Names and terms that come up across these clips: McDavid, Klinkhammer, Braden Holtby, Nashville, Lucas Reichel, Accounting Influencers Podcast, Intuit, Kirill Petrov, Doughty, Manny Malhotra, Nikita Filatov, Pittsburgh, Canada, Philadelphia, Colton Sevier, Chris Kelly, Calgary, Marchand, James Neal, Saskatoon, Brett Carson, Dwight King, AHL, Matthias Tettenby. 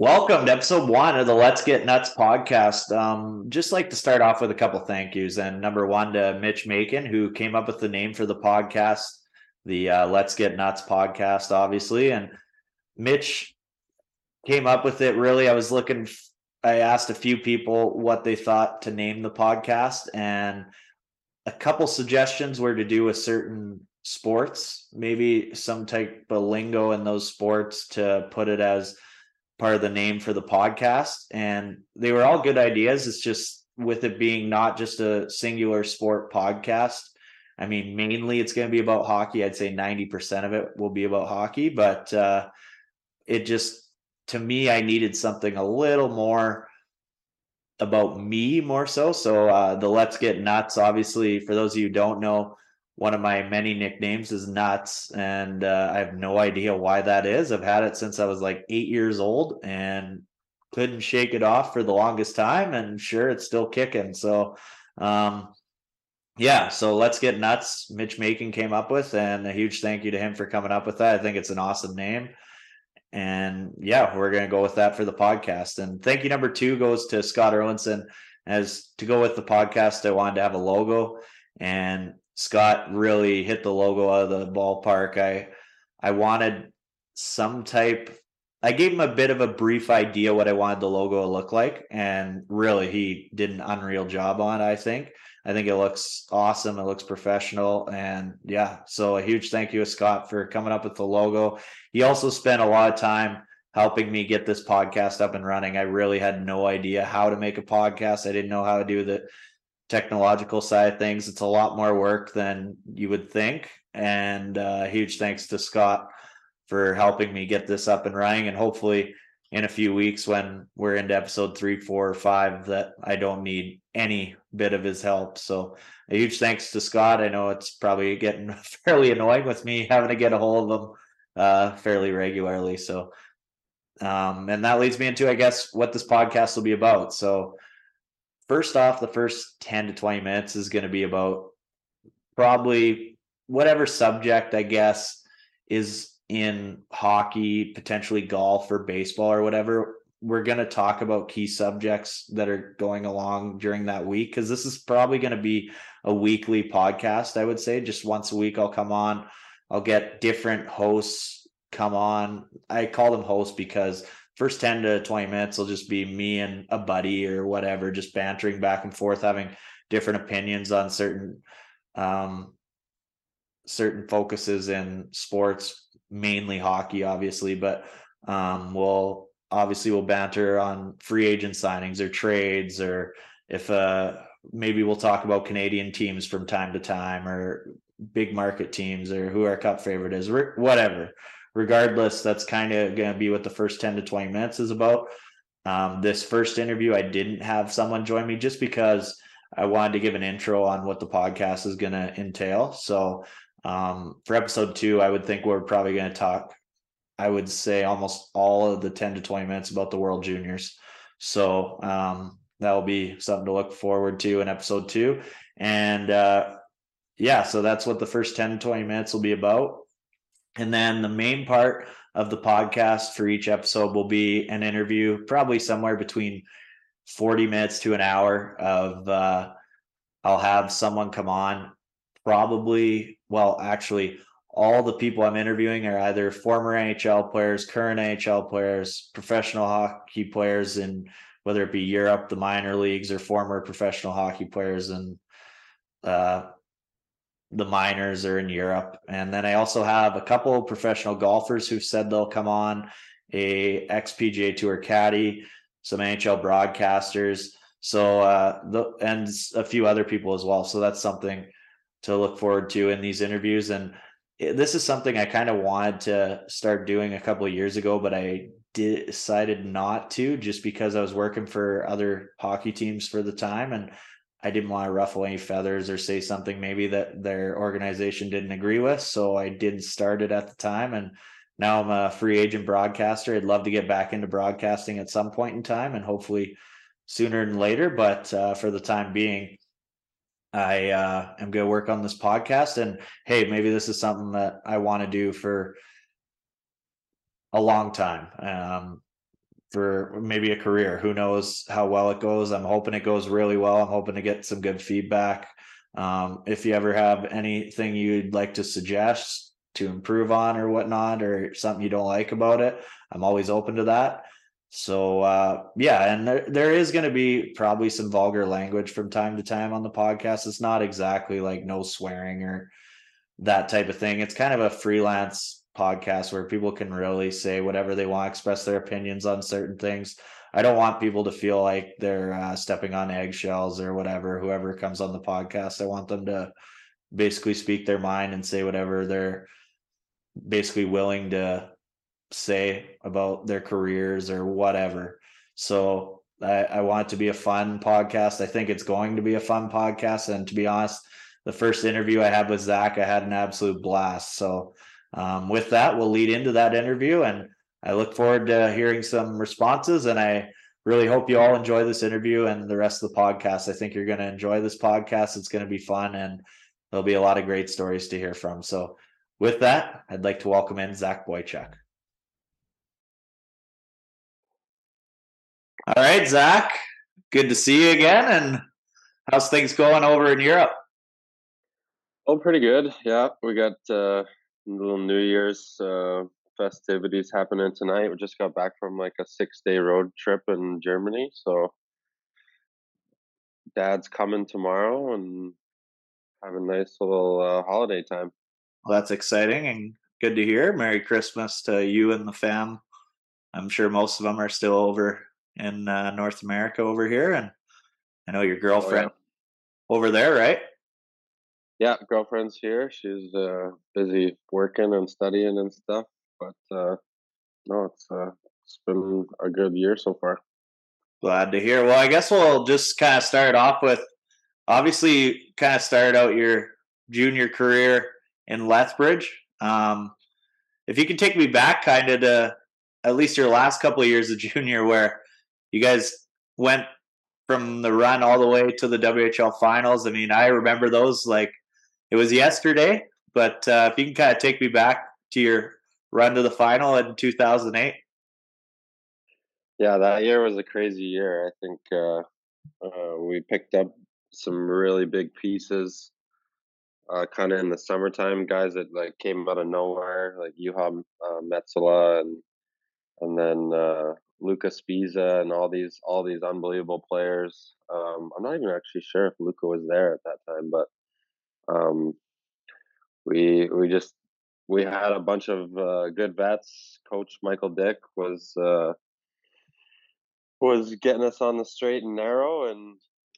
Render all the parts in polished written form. Welcome to episode one of the Let's Get Nuts podcast. Just like to start off with a couple thank yous. And number one to Mitch Macon, who came up with the name for the podcast, the Let's Get Nuts podcast, obviously. And Mitch came up with it. Really, I asked a few people what they thought to name the podcast. And a couple suggestions were to do with certain sports, maybe some type of lingo in those sports to put it as part of the name for the podcast, and they were all good ideas. It's just with it being not just a singular sport podcast, I mean, mainly it's going to be about hockey. I'd say 90% of it will be about hockey, but it just, to me, I needed something a little more about me more so. So the Let's Get Nuts, obviously, for those of you who don't know, one of my many nicknames is Nuts, and I have no idea why that is. I've had it since I was like 8 years old and couldn't shake it off for the longest time, and sure, it's still kicking. So Let's Get Nuts, Mitch Macon came up with, and a huge thank you to him for coming up with that. I think it's an awesome name. And yeah, we're going to go with that for the podcast. And thank you number two goes to Scott Erlinson. As to go with the podcast, I wanted to have a logo, and Scott really hit the logo out of the ballpark. I wanted some type, I gave him a bit of a brief idea what I wanted the logo to look like, and really he did an unreal job on it, I think. I think it looks awesome. It looks professional. And yeah, so a huge thank you to Scott for coming up with the logo. He also spent a lot of time helping me get this podcast up and running. I really had no idea how to make a podcast. I didn't know how to do the technological side of things. It's a lot more work than you would think, and huge thanks to Scott for helping me get this up and running. And hopefully in a few weeks when we're into episode 3, 4, or 5 that I don't need any bit of his help. So a huge thanks to Scott. I know it's probably getting fairly annoying with me having to get a hold of him fairly regularly, so and that leads me into, I guess, what this podcast will be about. So first off, the first 10 to 20 minutes is going to be about probably whatever subject, I guess, is in hockey, potentially golf or baseball or whatever. We're going to talk about key subjects that are going along during that week, because this is probably going to be a weekly podcast, I would say. Just once a week I'll come on. I'll get different hosts come on. I call them hosts because first 10 to 20 minutes will just be me and a buddy or whatever, just bantering back and forth, having different opinions on certain focuses in sports, mainly hockey, obviously. But we'll banter on free agent signings or trades, or if maybe we'll talk about Canadian teams from time to time, or big market teams, or who our cup favorite is, whatever. Regardless, that's kind of going to be what the first 10 to 20 minutes is about. This first interview, I didn't have someone join me just because I wanted to give an intro on what the podcast is going to entail. So for episode 2, I would think we're probably going to talk, I would say, almost all of the 10 to 20 minutes about the World Juniors. So that will be something to look forward to in episode 2. And so that's what the first 10 to 20 minutes will be about. And then the main part of the podcast for each episode will be an interview, probably somewhere between 40 minutes to an hour of, I'll have someone come on. All the people I'm interviewing are either former NHL players, current NHL players, professional hockey players, and whether it be Europe, the minor leagues, or former professional hockey players and the minors are in Europe. And then I also have a couple of professional golfers who've said they'll come on, a ex-PGA Tour caddy, some NHL broadcasters, and a few other people as well. So that's something to look forward to in these interviews. And this is something I kind of wanted to start doing a couple of years ago, but I decided not to, just because I was working for other hockey teams for the time, and I didn't want to ruffle any feathers or say something maybe that their organization didn't agree with. So I didn't start it at the time. And now I'm a free agent broadcaster. I'd love to get back into broadcasting at some point in time, and hopefully sooner than later. But for the time being, I am going to work on this podcast. And hey, maybe this is something that I want to do for a long time. for maybe a career. Who knows how well it goes? I'm hoping it goes really well. I'm hoping to get some good feedback. If you ever have anything you'd like to suggest to improve on or whatnot, or something you don't like about it, I'm always open to that. So yeah, and there is going to be probably some vulgar language from time to time on the podcast. It's not exactly like no swearing or that type of thing. It's kind of a freelance podcast where people can really say whatever they want, express their opinions on certain things. I don't want people to feel like they're stepping on eggshells or whatever. Whoever comes on the podcast, I want them to basically speak their mind and say whatever they're basically willing to say about their careers or whatever. So I want it to be a fun podcast. I think it's going to be a fun podcast. And to be honest, the first interview I had with Zach, I had an absolute blast. So with that, we'll lead into that interview, and I look forward to hearing some responses, and I really hope you all enjoy this interview and the rest of the podcast. I think you're going to enjoy this podcast. It's going to be fun, and there'll be a lot of great stories to hear from. So with that, I'd like to welcome in Zach Boychuk. All right, Zach, good to see you again. And how's things going over in Europe? Oh, pretty good. Yeah, we got a little New Year's festivities happening tonight. We just got back from like a 6-day road trip in Germany, so Dad's coming tomorrow and have a nice little holiday time. Well, that's exciting and good to hear. Merry Christmas to you and the fam. I'm sure most of them are still over in North America over here, and I know your girlfriend over there, right? Yeah, girlfriend's here. She's busy working and studying and stuff. But no, it's been a good year so far. Glad to hear. Well, I guess we'll just kind of start off with, obviously, you kind of started out your junior career in Lethbridge. If you can take me back kind of to at least your last couple of years of junior, where you guys went from the run all the way to the WHL finals. I mean, I remember those like it was yesterday, but if you can kind of take me back to your run to the final in 2008. Yeah, that year was a crazy year. I think we picked up some really big pieces kind of in the summertime, guys that like came out of nowhere, like Juha Metsola and then Lukáš Píša and all these unbelievable players. I'm not even actually sure if Luka was there at that time, but we had a bunch of good vets. Coach Michael Dick was getting us on the straight and narrow, and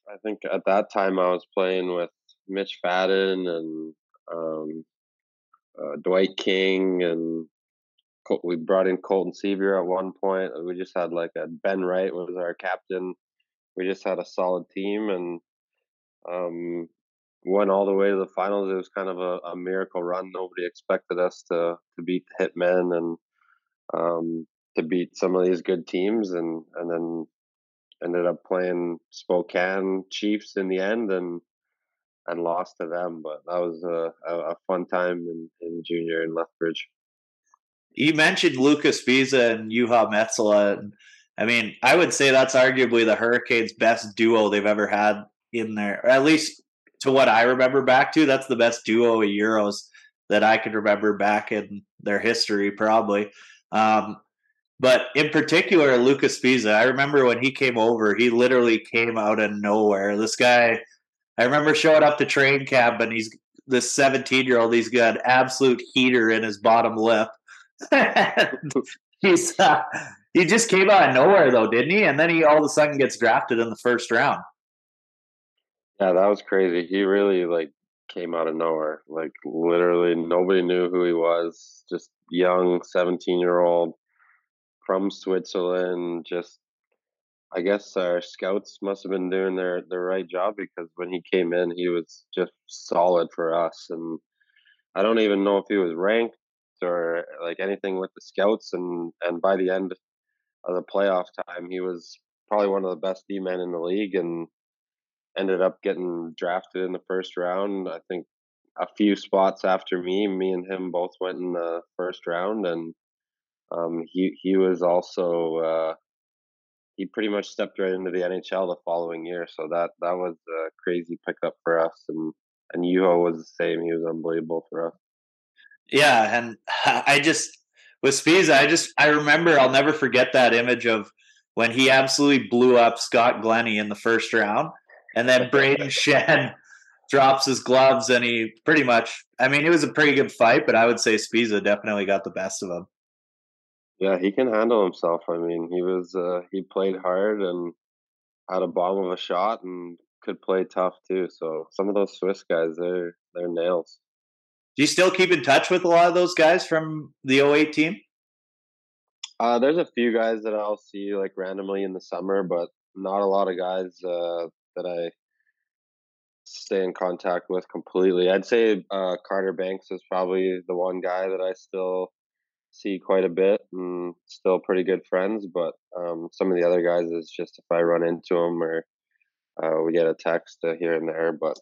I think at that time I was playing with Mitch Macon and Dwight King, and we brought in Colton Sevier at one point. We just had like a Ben Wright was our captain. We just had a solid team and went all the way to the finals. It was kind of a miracle run. Nobody expected us to beat the Hitmen and to beat some of these good teams, and then ended up playing Spokane Chiefs in the end and lost to them. But that was a fun time in junior in Lethbridge. You mentioned Lukáš Píša and Juha Metsola. And, I mean, I would say that's arguably the Hurricanes' best duo they've ever had in there, or at least to what I remember back to. That's the best duo of Euros that I could remember back in their history, probably. But in particular, Lukáš Píša, I remember when he came over, he literally came out of nowhere. This guy, I remember showing up to train camp, and he's this 17-year-old. He's got an absolute heater in his bottom lip. He just came out of nowhere though, didn't he? And then he all of a sudden gets drafted in the first round. Yeah, that was crazy. He really like came out of nowhere. Like literally nobody knew who he was. Just young 17-year-old from Switzerland. Just I guess our scouts must have been doing their right job, because when he came in he was just solid for us, and I don't even know if he was ranked or like anything with the scouts, and by the end of the playoff time he was probably one of the best D-men in the league and ended up getting drafted in the first round. I think a few spots after me and him both went in the first round, and he was also he pretty much stepped right into the NHL the following year. So that was a crazy pickup for us. And Juha was the same. He was unbelievable for us. Yeah. And I just, with Spiza, I remember, I'll never forget that image of when he absolutely blew up Scott Glennie in the first round. And then Braden Shen drops his gloves and he pretty much, I mean, it was a pretty good fight, but I would say Spiza definitely got the best of him. Yeah, he can handle himself. I mean, he was he played hard and had a bomb of a shot and could play tough too. So some of those Swiss guys, they're nails. Do you still keep in touch with a lot of those guys from the 08 team? There's a few guys that I'll see like randomly in the summer, but not a lot of guys that I stay in contact with completely. I'd say Carter Banks is probably the one guy that I still see quite a bit and still pretty good friends, but some of the other guys is just if I run into them or we get a text here and there, but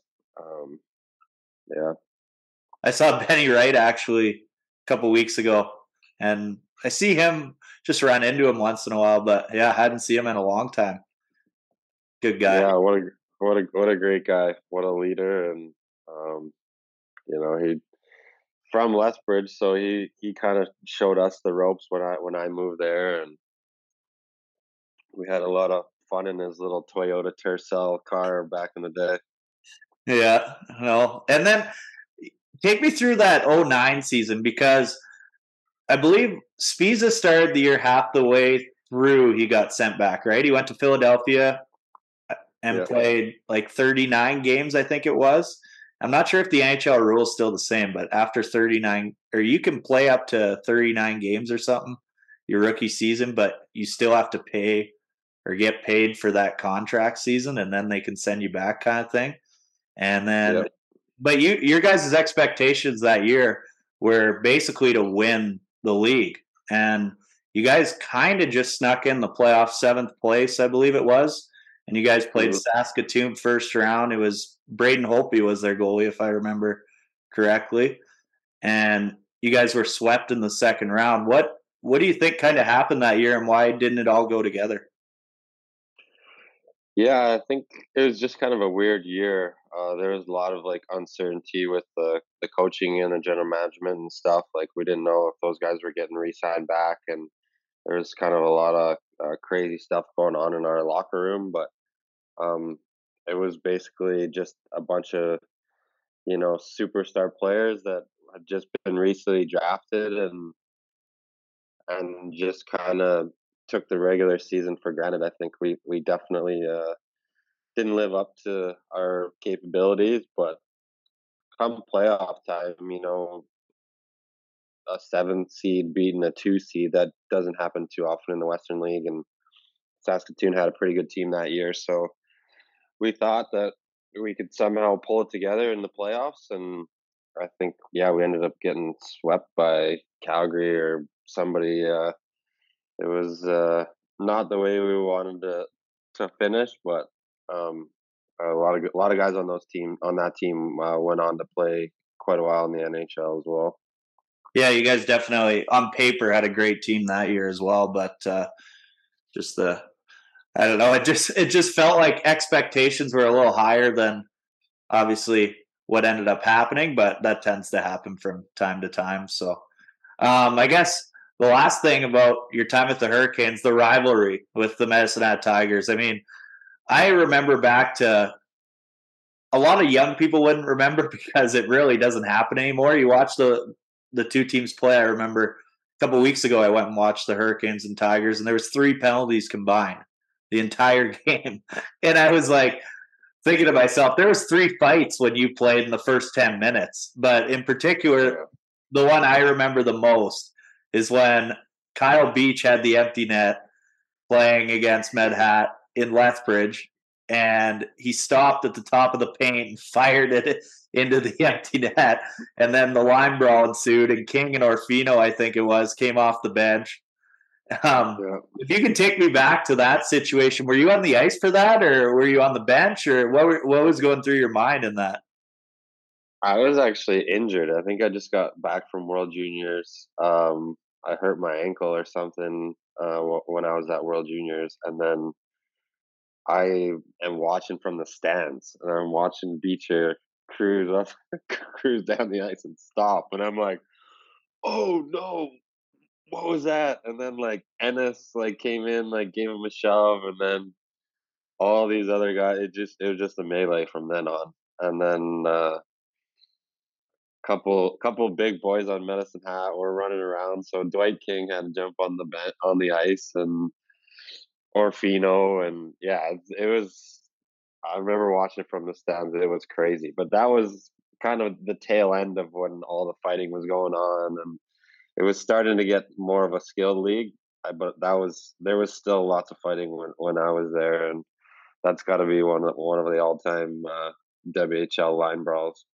yeah. I saw Benny Wright actually a couple weeks ago, and I see him, just run into him once in a while, but yeah, I hadn't seen him in a long time. Good guy. Yeah, what a great guy. What a leader, and you know, he from Lethbridge, so he kind of showed us the ropes when I moved there, and we had a lot of fun in his little Toyota Tercel car back in the day. Yeah, no. And then take me through that 09 season, because I believe Spiza started the year half the way through he got sent back, right? He went to Philadelphia and played like 39 games, I think it was. I'm not sure if the NHL rule is still the same, but after 39, or you can play up to 39 games or something, your rookie season, but you still have to pay or get paid for that contract season, and then they can send you back kind of thing. And then, but your guys' expectations that year were basically to win the league. And you guys kind of just snuck in the playoff 7th place, I believe it was. And you guys played Saskatoon first round. It was Braden Holtby was their goalie, if I remember correctly. And you guys were swept in the second round. What do you think kind of happened that year, and why didn't it all go together? Yeah, I think it was just kind of a weird year. There was a lot of like uncertainty with the coaching and the general management and stuff. Like we didn't know if those guys were getting re-signed back, and there was kind of a lot of crazy stuff going on in our locker room. But it was basically just a bunch of, you know, superstar players that had just been recently drafted and just kind of took the regular season for granted. I think we definitely didn't live up to our capabilities, but come playoff time, you know, a 7th seed beating a 2 seed, that doesn't happen too often in the Western League, and Saskatoon had a pretty good team that year, so we thought that we could somehow pull it together in the playoffs, and I think, yeah, we ended up getting swept by Calgary or somebody. It was not the way we wanted to finish, but a lot of guys on that team went on to play quite a while in the NHL as well. Yeah, you guys definitely on paper had a great team that year as well, but just the. I don't know. It just felt like expectations were a little higher than obviously what ended up happening, but that tends to happen from time to time. So I guess the last thing about your time at the Hurricanes, the rivalry with the Medicine Hat Tigers. I mean, I remember back to a lot of young people wouldn't remember because it really doesn't happen anymore. You watch the two teams play. I remember a couple of weeks ago, I went and watched the Hurricanes and Tigers, and there was 3 penalties combined the entire game. And I was like thinking to myself, there was 3 fights when you played in the first 10 minutes. But in particular, the one I remember the most is when Kyle Beach had the empty net playing against Med Hat in Lethbridge, and he stopped at the top of the paint and fired it into the empty net. And then the line brawl ensued, and King and Orfino, I think it was, came off the bench. If you can take me back to that situation, were you on the ice for that, or were you on the bench, or what was going through your mind in that? I was actually injured. I think I just got back from World Juniors. I hurt my ankle or something when I was at World Juniors. And then I am watching from the stands, and I'm watching Beecher cruise up, cruise down the ice and stop. And I'm like, oh no, what was that? And then like Ennis like came in, like gave him a shove, and then all these other guys. It was just a melee from then on. And then couple big boys on Medicine Hat were running around. So Dwight King had to jump on the ice, and Orfino, and yeah, it was. I remember watching it from the stands. It was crazy, but that was kind of the tail end of when all the fighting was going on, and it was starting to get more of a skilled league. But there was still lots of fighting when I was there, and that's got to be one of the all time WHL line brawls.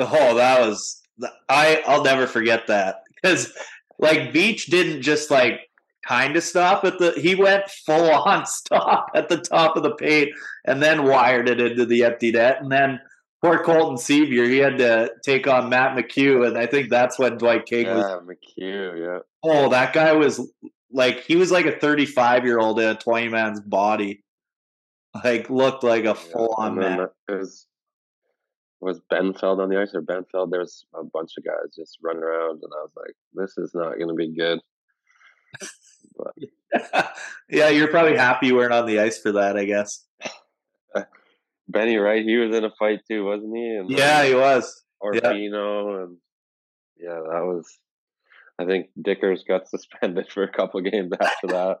Oh, that was I'll never forget that, because like Beach didn't just like kind of stop at he went full on stop at the top of the paint and then wired it into the empty net. And then poor Colton Sevier, he had to take on Matt McHugh, and I think that's when Dwight King was McHugh. Yeah. Oh, that guy was like, he was like a 35-year-old in a 20-man's body. Like looked like a full on man. Was Ben Feld on the ice, or Ben Feld? There's a bunch of guys just running around, and I was like, this is not going to be good. But, yeah, you're probably happy you weren't on the ice for that, I guess. Benny Wright, he was in a fight too, wasn't he? And yeah, he was. Orfino, and yeah, that was. I think Dickers got suspended for a couple of games after that.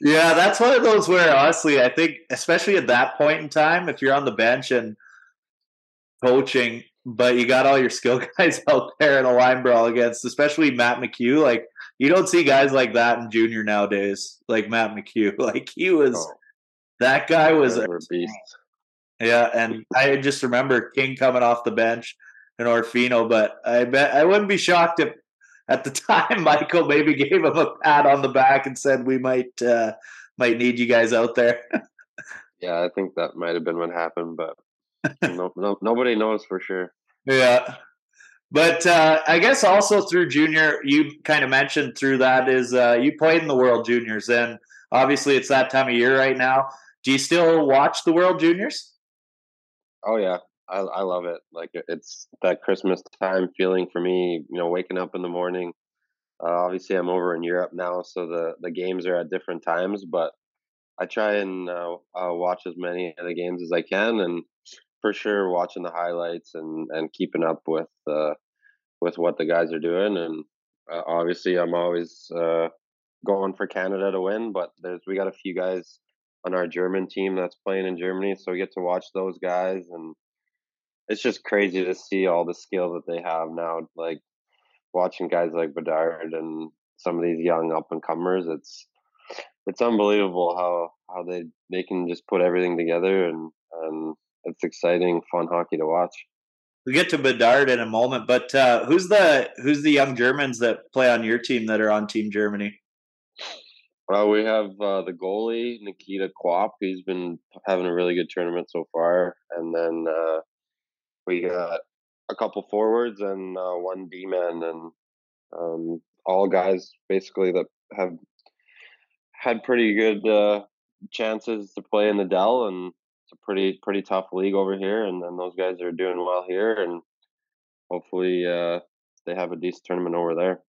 Yeah, that's one of those where, honestly, I think, especially at that point in time, if you're on the bench and coaching, but you got all your skill guys out there in a line brawl against, especially Matt McHugh. Like, you don't see guys like that in junior nowadays, like Matt McHugh. Like, he was that guy was a beast. Yeah, and I just remember King coming off the bench and Orfino, but I wouldn't be shocked if at the time Michael maybe gave him a pat on the back and said, we might need you guys out there. Yeah, I think that might have been what happened, but nobody knows for sure. Yeah. But I guess also through junior, you kind of mentioned through that is you played in the World Juniors, and obviously it's that time of year right now. Do you still watch the World Juniors? Oh, yeah. I love it. Like, it's that Christmas time feeling for me, you know, waking up in the morning. Obviously, I'm over in Europe now, so the games are at different times, but I try and watch as many of the games as I can, and for sure watching the highlights and keeping up with what the guys are doing. And obviously I'm always going for Canada to win, but we got a few guys on our German team that's playing in Germany, so we get to watch those guys, and it's just crazy to see all the skill that they have now. Like watching guys like Bedard and some of these young up-and-comers, it's unbelievable how they can just put everything together, and it's exciting, fun hockey to watch. We get to Bedard in a moment, but who's the young Germans that play on your team that are on Team Germany? Well, we have the goalie, Nikita Kwop. He's been having a really good tournament so far. And then we got a couple forwards and one D-man, and all guys basically that have had pretty good chances to play in the Dell, and it's a pretty tough league over here, and then those guys are doing well here, and hopefully they have a decent tournament over there.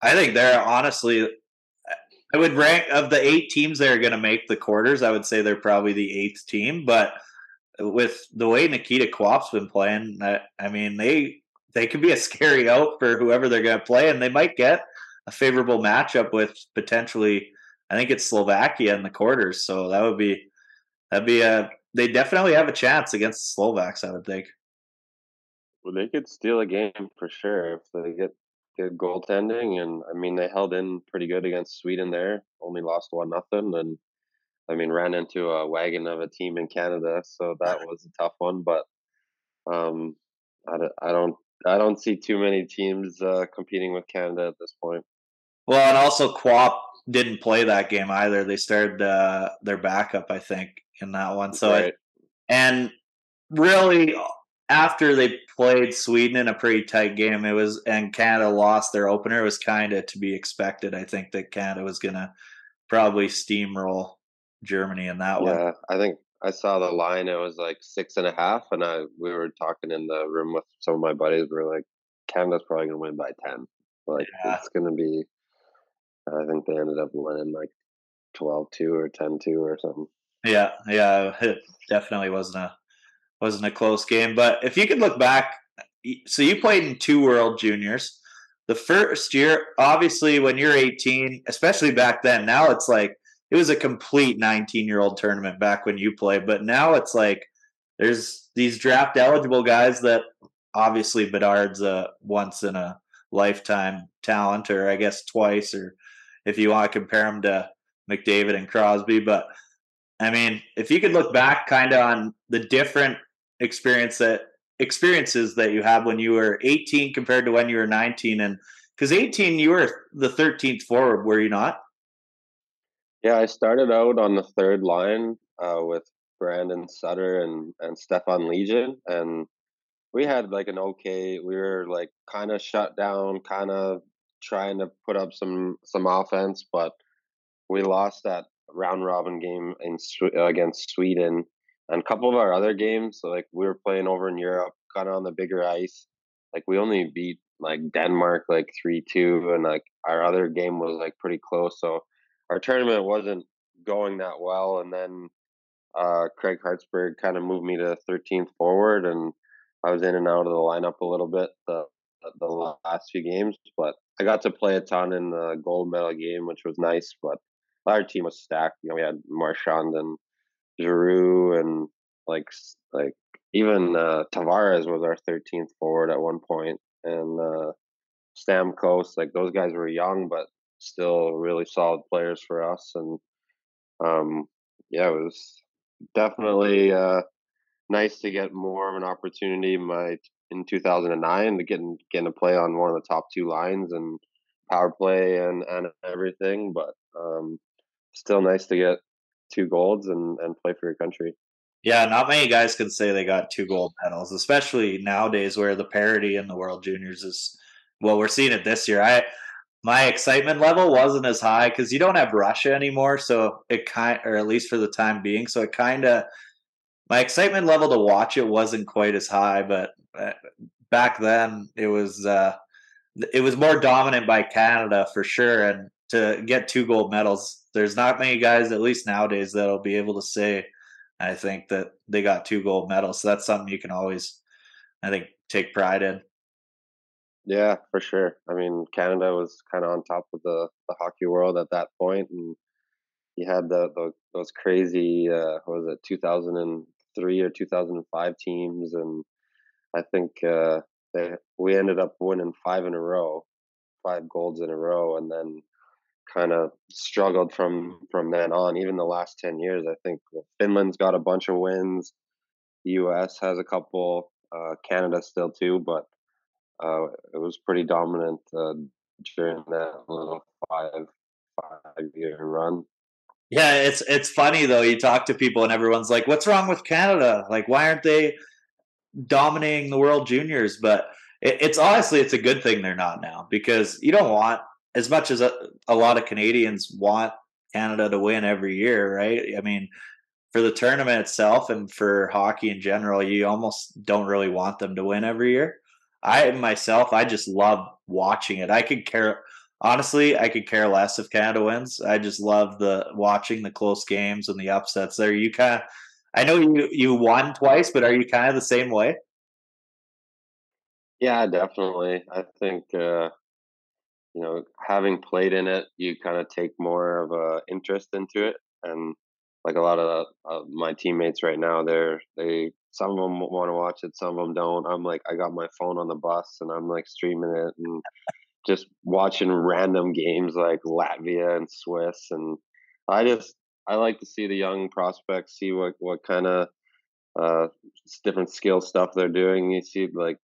I think they're honestly, I would rank of the 8 teams that are going to make the quarters, I would say they're probably the 8th team, but with the way Nikita Kwop's been playing, I mean, they could be a scary out for whoever they're going to play, and they might get a favorable matchup with potentially, I think it's Slovakia in the quarters, so that'd be a they definitely have a chance against the Slovaks, I would think. Well, they could steal a game for sure if they get good goaltending. And, I mean, they held in pretty good against Sweden there, only lost 1-0. And, I mean, ran into a wagon of a team in Canada, so that was a tough one. But I don't see too many teams competing with Canada at this point. Well, and also Kwop didn't play that game either. They started their backup, I think, in that one. So, right. And really, after they played Sweden in a pretty tight game, it was, and Canada lost their opener, it was kind of to be expected. I think that Canada was going to probably steamroll Germany in that one. Yeah, I think I saw the line. It was like 6.5, and we were talking in the room with some of my buddies. We were like, Canada's probably going to win by 10. Like, yeah. It's going to be, I think they ended up winning like 12-2 or 10-2 or something. Yeah, it definitely wasn't a close game. But if you could look back, so you played in 2 World Juniors. The first year, obviously, when you're 18, especially back then, now it's like, it was a complete 19-year-old tournament back when you played. But now it's like there's these draft-eligible guys that obviously Bedard's a once-in-a-lifetime talent, or I guess twice, or if you want to compare him to McDavid and Crosby. But, I mean, if you could look back kind of on the different experiences that you had when you were 18 compared to when you were 19. And because 18, you were the 13th forward, were you not? Yeah, I started out on the third line with Brandon Sutter and Stefan Legion, and we had like an okay. We were like kind of shut down, kind of trying to put up some offense, but we lost that round robin game against Sweden, and a couple of our other games. So like we were playing over in Europe, kind of on the bigger ice. Like we only beat like Denmark like 3-2, and like our other game was like pretty close. So our tournament wasn't going that well, and then Craig Hartsburg kind of moved me to 13th forward, and I was in and out of the lineup a little bit the last few games, but I got to play a ton in the gold medal game, which was nice. But our team was stacked. You know, we had Marchand and Giroux, and like even Tavares was our 13th forward at one point, and Stamkos. Like those guys were young, but still really solid players for us. And yeah, it was definitely nice to get more of an opportunity in 2009 to get to play on one of the top 2 lines and power play and everything, but still nice to get 2 golds and play for your country. Yeah, not many guys can say they got 2 gold medals, especially nowadays where the parity in the World Juniors is, well, we're seeing it this year. My excitement level wasn't as high because you don't have Russia anymore, so or at least for the time being. So it kind of, my excitement level to watch it wasn't quite as high, but back then it was more dominant by Canada for sure. And to get 2 gold medals, there's not many guys, at least nowadays, that'll be able to say, I think, that they got 2 gold medals. So that's something you can always, I think, take pride in. Yeah, for sure. I mean, Canada was kind of on top of the hockey world at that point, and you had those crazy, 2003 or 2005 teams, and I think we ended up winning 5 golds in a row, and then kind of struggled from then on. Even the last 10 years, I think Finland's got a bunch of wins, the U.S. has a couple, Canada still too, but it was pretty dominant during that little five-year run. Yeah, it's funny though. You talk to people and everyone's like, "What's wrong with Canada? Like, why aren't they dominating the World Juniors?" But it's honestly, it's a good thing they're not now, because you don't want, as much as a lot of Canadians want Canada to win every year, right? I mean, for the tournament itself and for hockey in general, you almost don't really want them to win every year. I just love watching it. I could care less if Canada wins. I just love watching the close games and the upsets. There, you kind of, I know you won twice, but are you kind of the same way? Yeah, definitely. I think having played in it, you kind of take more of a interest into it, and like a lot of my teammates right now, some of them want to watch it, some of them don't. I'm like, I got my phone on the bus and I'm like streaming it and just watching random games like Latvia and Swiss. And I like to see the young prospects, see what kind of different skill stuff they're doing. You see, like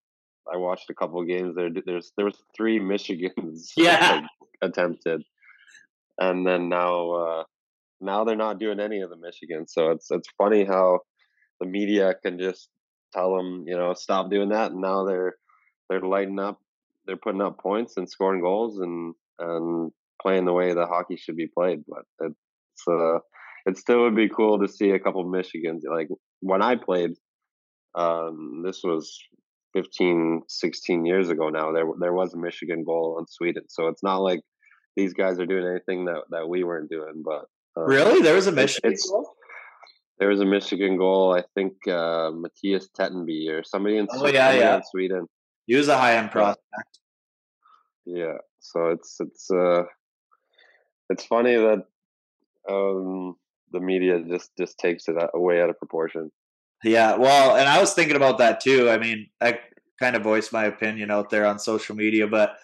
I watched a couple of games. There was 3 Michigans attempted, and then now they're not doing any of the Michigans. So it's funny how the media can just tell them, stop doing that, and now they're lighting up, they're putting up points and scoring goals, and playing the way the hockey should be played. But it still would be cool to see a couple of Michigans. Like when I played, this was 15, 16 years ago now, there was a Michigan goal in Sweden. So it's not like these guys are doing anything that we weren't doing. But really? There was a Michigan goal? There was a Michigan goal, I think Matthias Tettenby or somebody in Sweden. In Sweden. He was a high-end prospect. Yeah, so it's funny that the media just takes it way out of proportion. Yeah, well, and I was thinking about that too. I mean, I kind of voiced my opinion out there on social media, but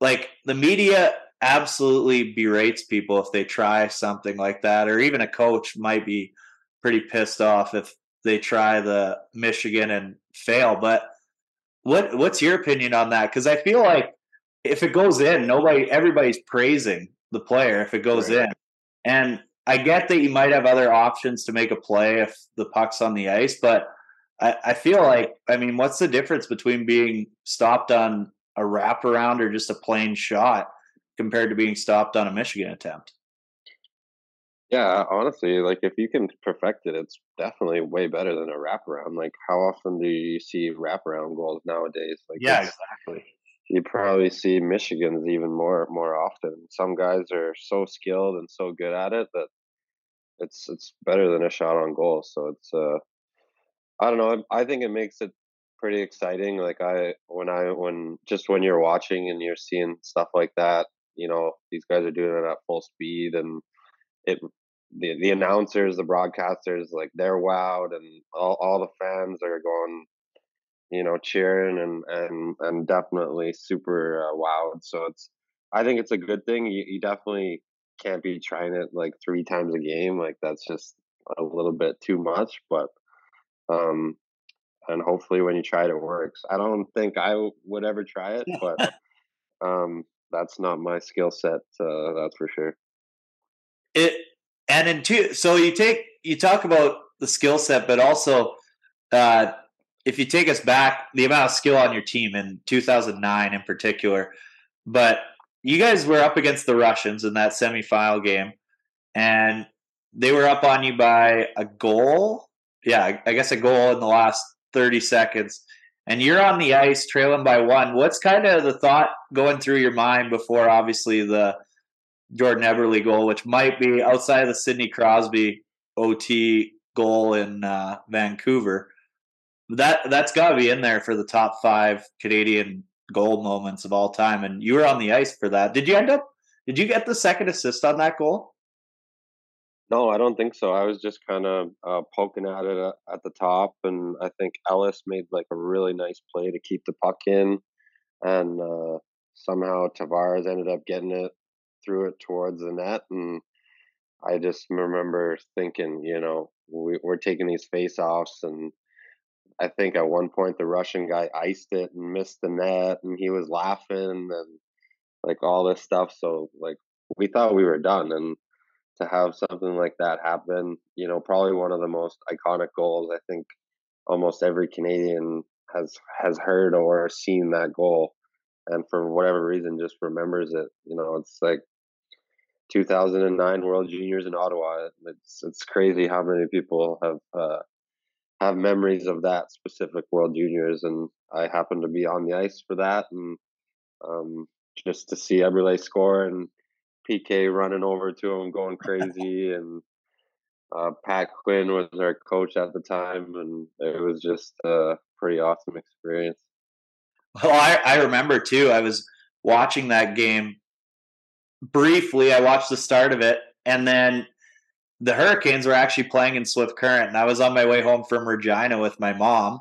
like the media absolutely berates people if they try something like that, or even a coach might be pretty pissed off if they try the Michigan and fail. But what's your opinion on that? Because I feel like if it goes in, everybody's praising the player if it goes in. And I get that you might have other options to make a play if the puck's on the ice, but I feel like, I mean, what's the difference between being stopped on a wraparound or just a plain shot compared to being stopped on a Michigan attempt? Yeah, honestly, like if you can perfect it, it's definitely way better than a wraparound. Like how often do you see wraparound goals nowadays? Like yeah, exactly. You probably see Michigans even more often. Some guys are so skilled and so good at it that it's better than a shot on goal. So it's I don't know. I think it makes it pretty exciting. Like when you're watching and you're seeing stuff like that, you know, these guys are doing it at full speed, and the announcers, the broadcasters, like they're wowed, and all the fans are going, you know, cheering and definitely super wowed. So I think it's a good thing. You definitely can't be trying it like 3 times a game. Like that's just a little bit too much, but, and hopefully when you try it, it works. I don't think I would ever try it, but, that's not my skill set. That's for sure. So you talk about the skill set, but also, if you take us back, the amount of skill on your team in 2009 in particular, but you guys were up against the Russians in that semifinal game, and they were up on you by a goal. Yeah, I guess a goal in the last 30 seconds, and you're on the ice trailing by 1. What's kind of the thought going through your mind before, obviously, the Jordan Eberle goal, which might be outside of the Sidney Crosby OT goal in Vancouver? That's got to be in there for the top 5 Canadian goal moments of all time. And you were on the ice for that. Did you get the second assist on that goal? No, I don't think so. I was just kind of poking at it at the top. And I think Ellis made like a really nice play to keep the puck in. And somehow Tavares ended up getting it, threw it towards the net. And I just remember thinking, you know, we're taking these face-offs, and I think at one point the Russian guy iced it and missed the net, and he was laughing and like all this stuff. So like we thought we were done, and to have something like that happen, you know, probably one of the most iconic goals. I think almost every Canadian has heard or seen that goal, and for whatever reason just remembers it. You know, it's like 2009 World Juniors in Ottawa. It's crazy how many people have memories of that specific World Juniors, and I happened to be on the ice for that, and just to see Eberle score and PK running over to him going crazy, and Pat Quinn was our coach at the time, and it was just a pretty awesome experience. Well, I remember too, I was watching that game briefly. I watched the start of it, and then the Hurricanes were actually playing in Swift Current, and I was on my way home from Regina with my mom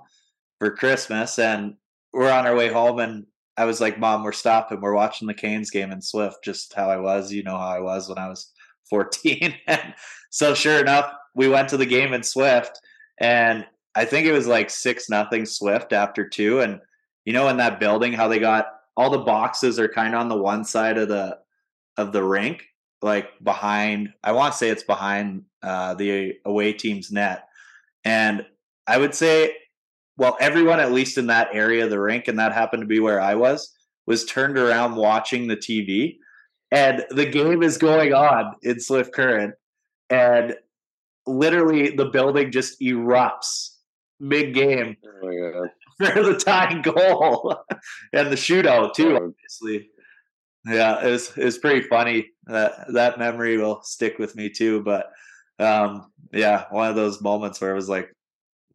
for Christmas, and we're on our way home, and I was like, Mom, we're stopping. We're watching the Canes game in Swift, just how I was. You know how I was when I was 14. And so sure enough, we went to the game in Swift, and I think it was like 6-0 Swift after 2. And, you know, in that building, how they got all the boxes are kind of on the one side of the rink. Like behind, I want to say it's behind the away team's net. And I would say, well, everyone, at least in that area of the rink, and that happened to be where I was turned around watching the TV. And the game is going on in Swift Current, and literally the building just erupts mid-game for the tying goal and the shootout too, obviously. Yeah, it's pretty funny. That memory will stick with me too. But yeah, one of those moments where it was like,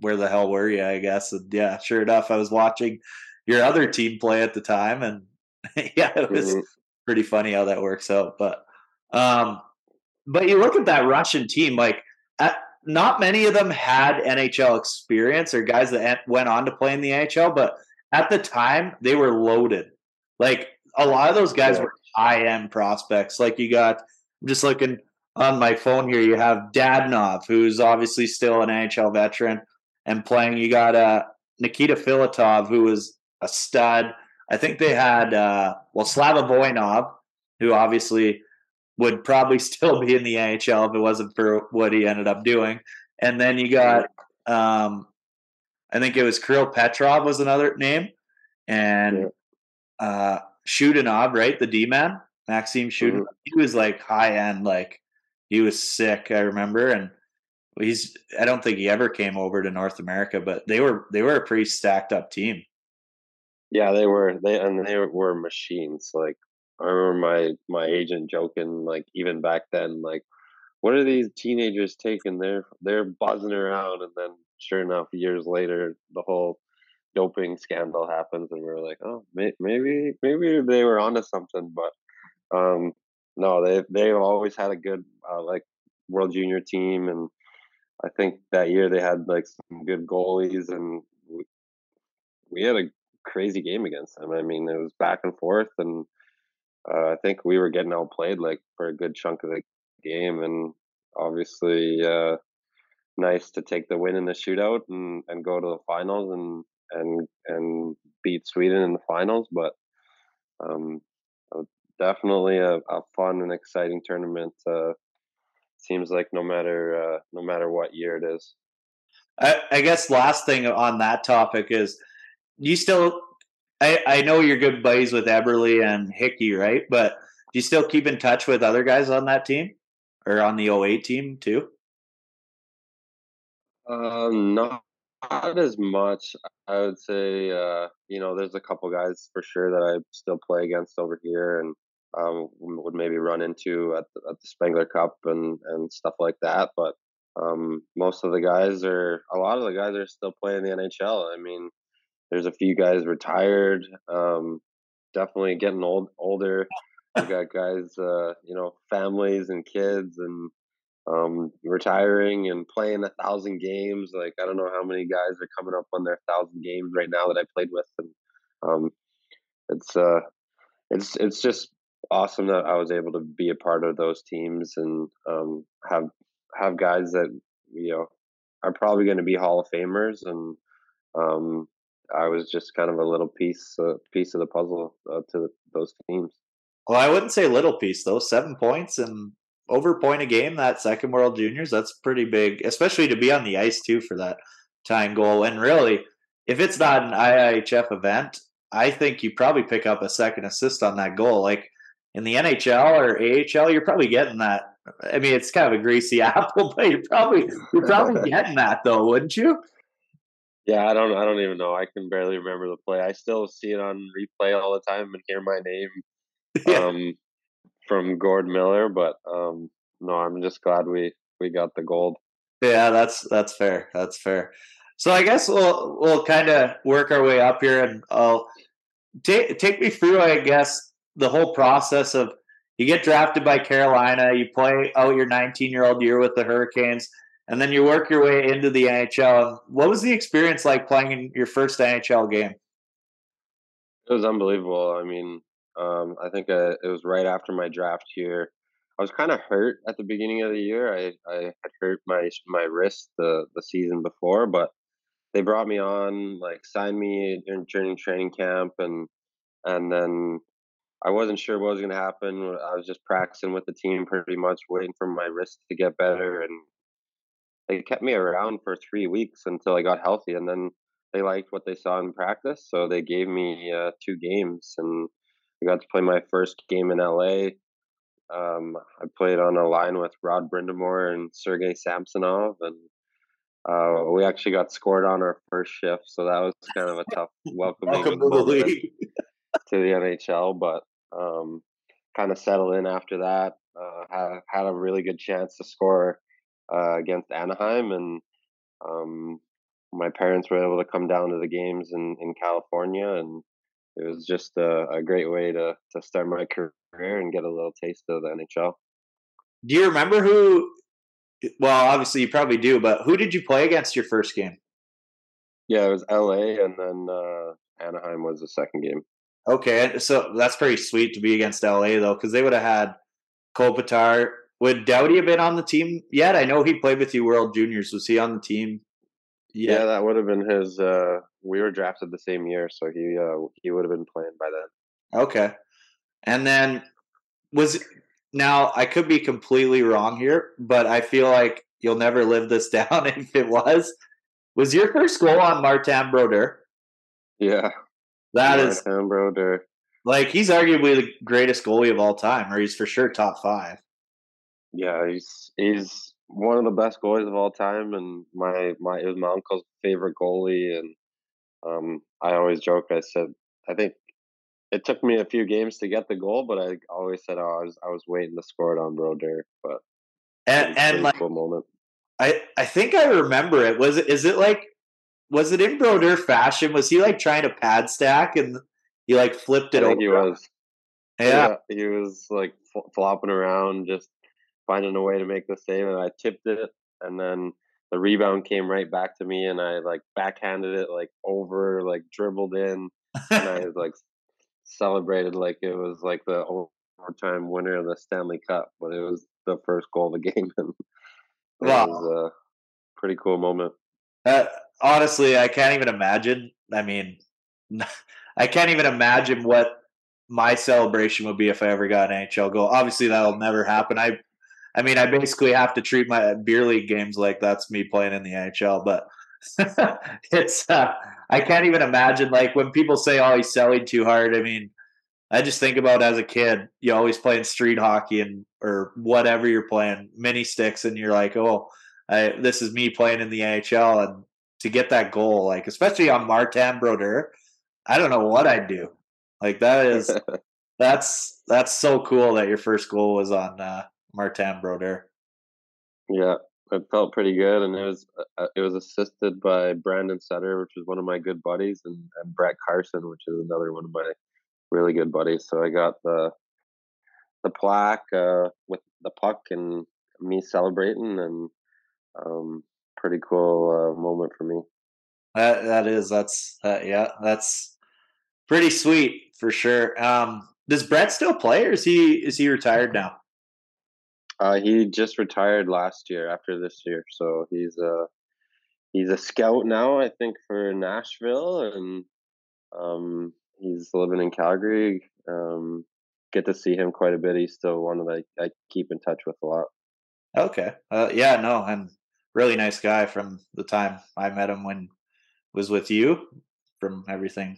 where the hell were you, I guess. And yeah, sure enough, I was watching your other team play at the time, and yeah, it was pretty funny how that works out. But you look at that Russian team, like not many of them had NHL experience or guys that went on to play in the NHL, but at the time they were loaded. Like a lot of those guys were high-end prospects. Like you got, I'm just looking on my phone here, you have Dadnov, who's obviously still an NHL veteran and playing. You got Nikita Filatov, who was a stud. I think they had, Slava Voinov, who obviously would probably still be in the NHL if it wasn't for what he ended up doing. And then you got, I think it was Kirill Petrov was another name. And Shudinov, right, the D-man, Maxim Shudinov. He was like high-end, like he was sick, I remember. And I don't think he ever came over to North America, but they were a pretty stacked-up team. Yeah, they were. They were machines. Like I remember my agent joking, like even back then, like, what are these teenagers taking? They're buzzing around, and then sure enough, years later, the whole doping scandal happens, and we're like, oh, maybe they were onto something. But no, they've always had a good like World Junior team, and I think that year they had like some good goalies, and we had a crazy game against them. I mean, it was back and forth, and I think we were getting outplayed like for a good chunk of the game, and obviously nice to take the win in the shootout and go to the finals and beat Sweden in the finals. But definitely a fun and exciting tournament, seems like, no matter what year it is. I guess last thing on that topic is, you still, I know you're good buddies with Eberle and Hickey, right? But do you still keep in touch with other guys on that team or on the 08 team too? Not as much. I would say, there's a couple guys for sure that I still play against over here and would maybe run into at the Spengler Cup and stuff like that. But a lot of the guys are still playing the NHL. I mean, there's a few guys retired, definitely getting older. We've got guys, families and kids and retiring and playing 1,000 games. Like, I don't know how many guys are coming up on their 1,000 games right now that I played with. And it's just awesome that I was able to be a part of those teams and have guys that, are probably going to be Hall of Famers. And I was just kind of a little piece of the puzzle to those teams. Well, I wouldn't say little piece though. 7 points and over point a game that second World Juniors, that's pretty big, especially to be on the ice too for that tying goal. And really, if it's not an IIHF event, I think you probably pick up a second assist on that goal. Like in the NHL or AHL, you're probably getting that. I mean, it's kind of a greasy apple, but you're probably getting that though, wouldn't you? Yeah, I don't even know. I can barely remember the play. I still see it on replay all the time and hear my name from Gord Miller. But no, I'm just glad we got the gold. Yeah, that's fair. That's fair. So I guess we'll kind of work our way up here, and I'll take me through, I guess, the whole process of you get drafted by Carolina, you play out your 19-year-old year with the Hurricanes. And then you work your way into the NHL. What was the experience like playing in your first NHL game? It was unbelievable. I mean, I think it was right after my draft here. I was kind of hurt at the beginning of the year. I had hurt my wrist the season before, but they brought me on, like signed me during training camp, and then I wasn't sure what was going to happen. I was just practicing with the team pretty much, waiting for my wrist to get better, and they kept me around for 3 weeks until I got healthy, and then they liked what they saw in practice, so they gave me 2 games, and I got to play my first game in LA. I played on a line with Rod Brindamore and Sergei Samsonov, and we actually got scored on our first shift, so that was kind of a tough welcoming to the NHL. But kind of settled in after that. Had a really good chance to score against Anaheim, and my parents were able to come down to the games in California, and it was just a great way to start my career and get a little taste of the NHL. Do you remember who? Well, obviously you probably do, but who did you play against your first game? Yeah, it was LA, and then Anaheim was the second game. Okay, so that's pretty sweet to be against LA though, because they would have had Kopitar. Would Doughty have been on the team yet? I know he played with you World Juniors. Was he on the team? Yeah, that would have been his. We were drafted the same year, so he would have been playing by then. Okay, and then now I could be completely wrong here, but I feel like you'll never live this down. If it was your first goal on Martin Brodeur? Yeah, that is Martin Brodeur. Like, he's arguably the greatest goalie of all time, or he's for sure top five. Yeah, he's one of the best goalies of all time, and it was my uncle's favorite goalie, and I always joked. I said, I think it took me a few games to get the goal, but I always said, oh, I was waiting to score it on Brodeur. But and like, cool moment. I think I remember it. Was it in Brodeur fashion? Was he like trying to pad stack and he like flipped it over? He was. Yeah, he was like flopping around, just finding a way to make the save, and I tipped it, and then the rebound came right back to me, and I like backhanded it, like over, like dribbled in, and I like celebrated like it was like the overtime winner of the Stanley Cup, but it was the first goal of the game, and it was a pretty cool moment. Honestly, I can't even imagine. I mean, I can't even imagine what my celebration would be if I ever got an NHL goal. Obviously, that'll never happen. I mean, I basically have to treat my beer league games like that's me playing in the NHL, but it's I can't even imagine, like, when people say, oh, he's selling too hard. I mean, I just think about as a kid, you always playing street hockey or whatever you're playing, mini sticks, and you're like, oh, this is me playing in the NHL. And to get that goal, like, especially on Martin Brodeur, I don't know what I'd do. Like, that's so cool that your first goal was on Martin Brodeur. Yeah, it felt pretty good, and it was assisted by Brandon Sutter, which is one of my good buddies, and Brett Carson, which is another one of my really good buddies. So I got the plaque with the puck and me celebrating, and pretty cool moment for me. That's pretty sweet for sure. Does Brett still play, or is he retired now? He just retired last year after this year, so he's a scout now, I think, for Nashville, and he's living in Calgary. Get to see him quite a bit. He's still one that I keep in touch with a lot. Okay, and really nice guy from the time I met him when was with you, from everything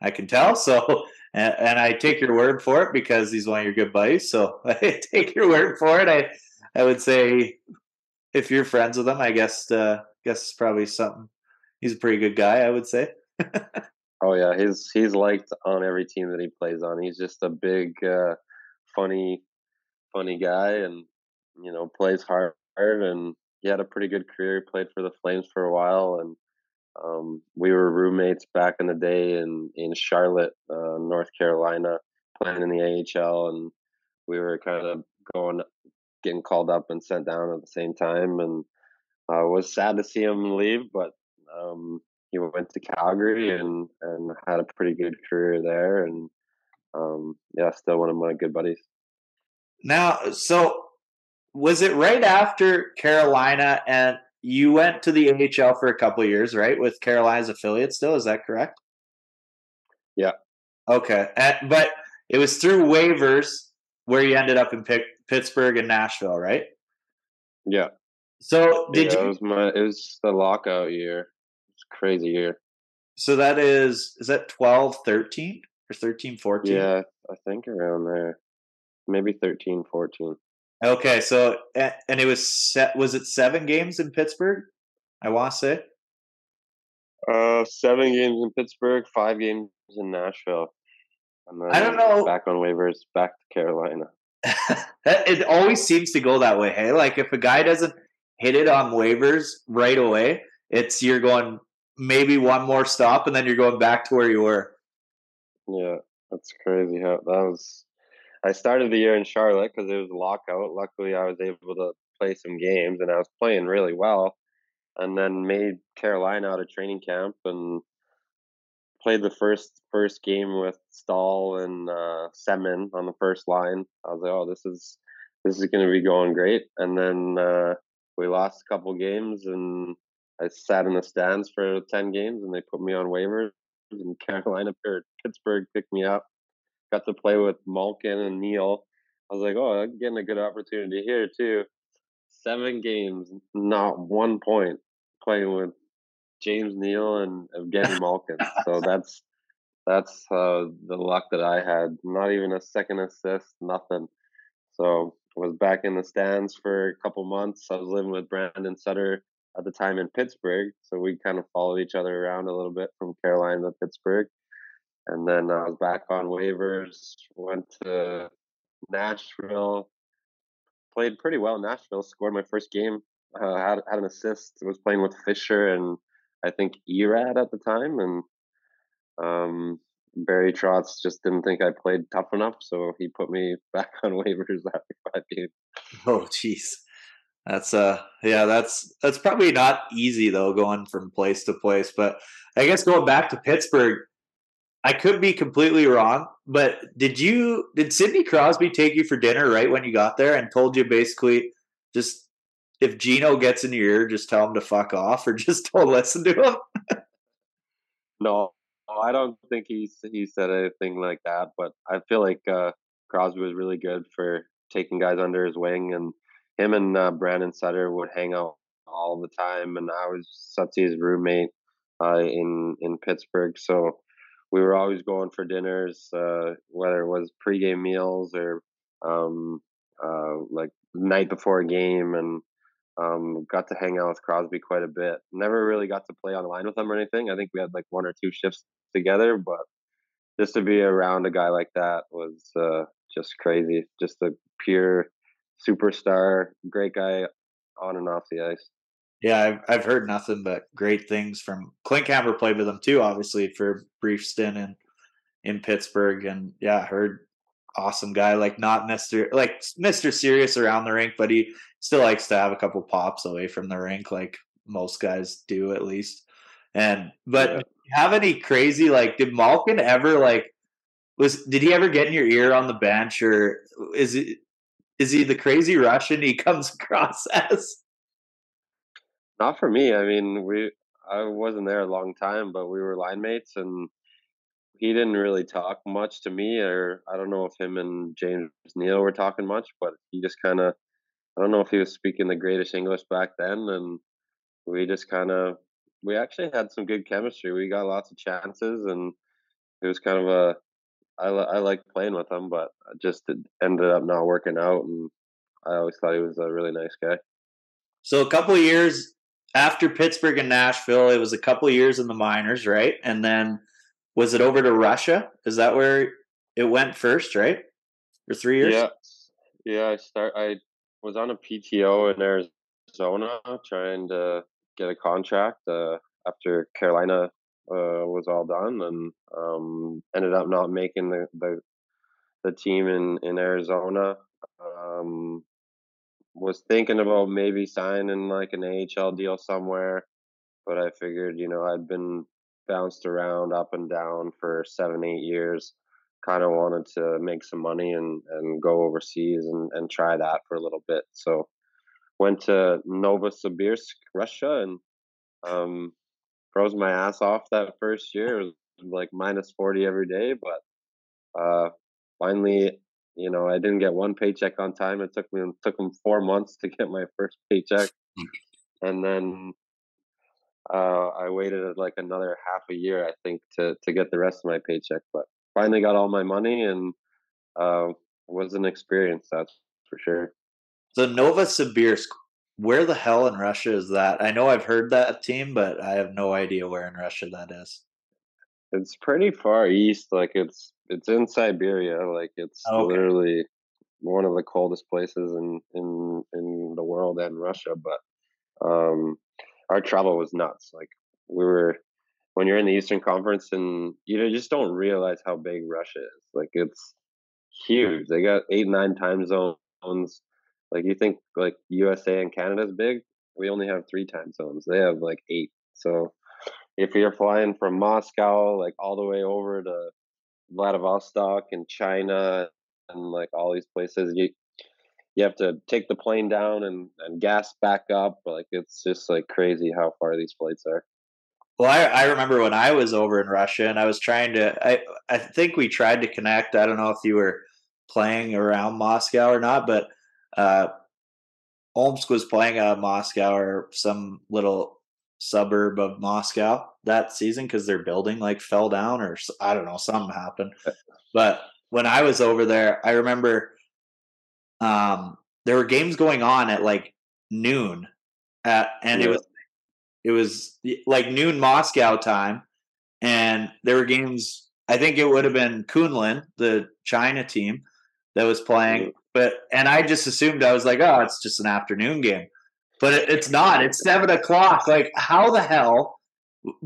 I can tell. So, and I take your word for it because he's one of your good buddies. So I take your word for it. I would say if you're friends with him, I guess it's probably something. He's a pretty good guy, I would say. Oh yeah. He's liked on every team that he plays on. He's just a big, funny guy, and, you know, plays hard, and he had a pretty good career. He played for the Flames for a while, and we were roommates back in the day in Charlotte, North Carolina, playing in the AHL, and we were kind of getting called up and sent down at the same time, and it was sad to see him leave, but he went to Calgary and had a pretty good career there, and still one of my good buddies. Now, so was it right after Carolina and you went to the AHL for a couple of years, right? With Carolina's affiliate still, is that correct? Yeah. Okay. But it was through waivers where you ended up in Pittsburgh and Nashville, right? Yeah. So did you... It was the lockout year. It's a crazy year. So that is that 12-13 or 13-14? Yeah, I think around there. maybe 13, 14. Okay, so and it was set. Was it 7 games in Pittsburgh? I want to say. 7 games in Pittsburgh, 5 games in Nashville. And then I don't know. Back on waivers, back to Carolina. It always seems to go that way. Hey, like if a guy doesn't hit it on waivers right away, it's you're going maybe one more stop, and then you're going back to where you were. Yeah, that's crazy. How that was. I started the year in Charlotte because it was a lockout. Luckily, I was able to play some games, and I was playing really well. And then made Carolina out of training camp and played the first game with Stahl and Semin on the first line. I was like, oh, this is going to be going great. And then we lost a couple games, and I sat in the stands for 10 games, and they put me on waivers. And Pittsburgh picked me up. Got to play with Malkin and Neil. I was like, oh, I'm getting a good opportunity here too. 7 games, not 1 point, playing with James Neal and Evgeny Malkin. So that's the luck that I had. Not even a second assist, nothing. So I was back in the stands for a couple months. I was living with Brandon Sutter at the time in Pittsburgh. So we kind of followed each other around a little bit from Carolina to Pittsburgh. And then I was back on waivers, went to Nashville, played pretty well in Nashville, scored my first game, had an assist, was playing with Fisher and I think Erad at the time. And Barry Trotz just didn't think I played tough enough, so he put me back on waivers after 5 games. Oh, jeez. That's that's probably not easy, though, going from place to place. But I guess going back to Pittsburgh, I could be completely wrong, but did Sidney Crosby take you for dinner right when you got there and told you basically just if Gino gets in your ear, just tell him to fuck off or just don't listen to him? No, I don't think he said anything like that, but I feel like Crosby was really good for taking guys under his wing, and him and Brandon Sutter would hang out all the time, and I was Sutsy's roommate in Pittsburgh, so we were always going for dinners, whether it was pregame meals or like night before a game, and got to hang out with Crosby quite a bit. Never really got to play on the line with him or anything. I think we had like 1 or 2 shifts together, but just to be around a guy like that was just crazy. Just a pure superstar, great guy on and off the ice. Yeah, I've heard nothing but great things from Klinkhammer. Played with him too, obviously, for a brief stint in Pittsburgh, and yeah, heard awesome guy. Like not Mr. Serious around the rink, but he still likes to have a couple pops away from the rink, like most guys do at least. And but yeah. Do you have any crazy like? Did Malkin ever like? Did he ever get in your ear on the bench, or is he the crazy Russian he comes across as? Not for me. I mean, I wasn't there a long time, but we were line mates, and he didn't really talk much to me, or I don't know if him and James Neal were talking much, but he just kind of, I don't know if he was speaking the greatest English back then, and we actually had some good chemistry. We got lots of chances, and it was kind of I liked playing with him, but it ended up not working out, and I always thought he was a really nice guy. So a couple of years after Pittsburgh and Nashville, it was a couple of years in the minors, right? And then was it over to Russia? Is that where it went first, right? For 3 years? Yeah. I was on a PTO in Arizona trying to get a contract after Carolina was all done, and ended up not making the team in Arizona. Was thinking about maybe signing like an AHL deal somewhere, but I figured, I'd been bounced around up and down for 7-8 years, kind of wanted to make some money and go overseas and try that for a little bit. So went to Novosibirsk, Russia, and froze my ass off that first year. It was like -40 every day, but finally, I didn't get one paycheck on time. It took them 4 months to get my first paycheck. And then I waited like another half a year, I think, to get the rest of my paycheck. But finally got all my money, and was an experience, that's for sure. So Novosibirsk, where the hell in Russia is that? I know I've heard that team, but I have no idea where in Russia that is. It's pretty far east, like it's in Siberia, like it's literally one of the coldest places in the world and Russia. But our travel was nuts. Like we were, when you're in the Eastern Conference, and you just don't realize how big Russia is. Like it's huge. They got 8, 9 time zones. Like you think like USA and Canada's big, we only have 3 time zones. They have like 8. So if you're flying from Moscow, like all the way over to Vladivostok and China and like all these places, you have to take the plane down and gas back up. Like it's just like crazy how far these flights are. Well, I remember when I was over in Russia and I was trying to, I think we tried to connect. I don't know if you were playing around Moscow or not, but Omsk was playing out of Moscow or some little suburb of Moscow that season because their building like fell down or I don't know, something happened. But when I was over there, I remember there were games going on at like noon and it was like noon Moscow time, and there were games. I think it would have been Kunlun, the China team, that was playing. And I just assumed, I was like, oh, it's just an afternoon game. But it's not. It's 7 o'clock. Like, how the hell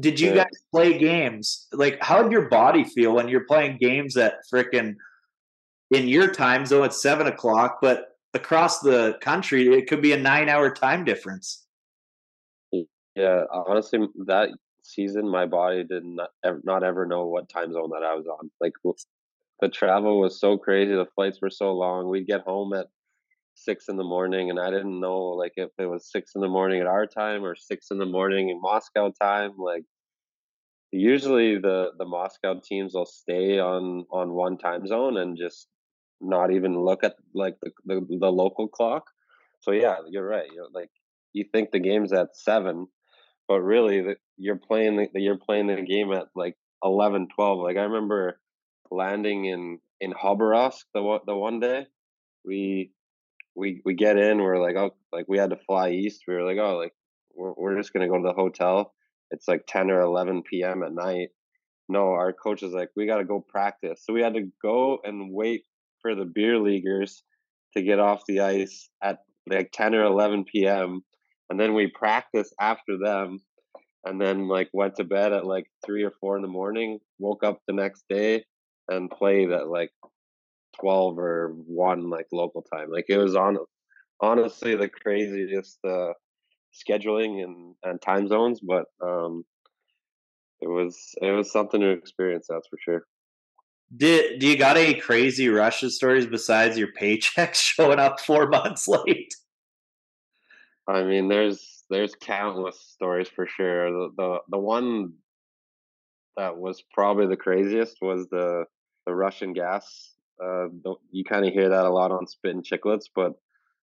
did you guys play games? Like, how did your body feel when you're playing games at freaking in your time zone at 7 o'clock, but across the country, it could be a 9-hour time difference? Yeah, honestly, that season, my body did not ever know what time zone that I was on. Like, the travel was so crazy. The flights were so long. We'd get home at 6 in the morning, and I didn't know like if it was 6 in the morning at our time or 6 in the morning in Moscow time. Like usually the Moscow teams will stay on one time zone and just not even look at like the local clock. So yeah, you're right. Like you think the game's at 7, but really you're playing the game at like 11, 12. Like I remember landing in Khabarovsk the one day, we get in, we're like, oh, like we had to fly east. We were like, oh, like we're just gonna go to the hotel. It's like 10 or 11 p.m. at night. No, our coach is like, we gotta go practice. So we had to go and wait for the beer leaguers to get off the ice at like 10 or 11 p.m. and then we practiced after them, and then like went to bed at like 3 or 4 in the morning. Woke up the next day and played at like 12 or 1 like local time. Like it was honestly the craziest scheduling and time zones, but it was something to experience, that's for sure. Do you got any crazy Russia stories besides your paychecks showing up 4 months late? I mean, there's countless stories for sure. The one that was probably the craziest was the Russian gas. You kind of hear that a lot on Spit and Chicklets, but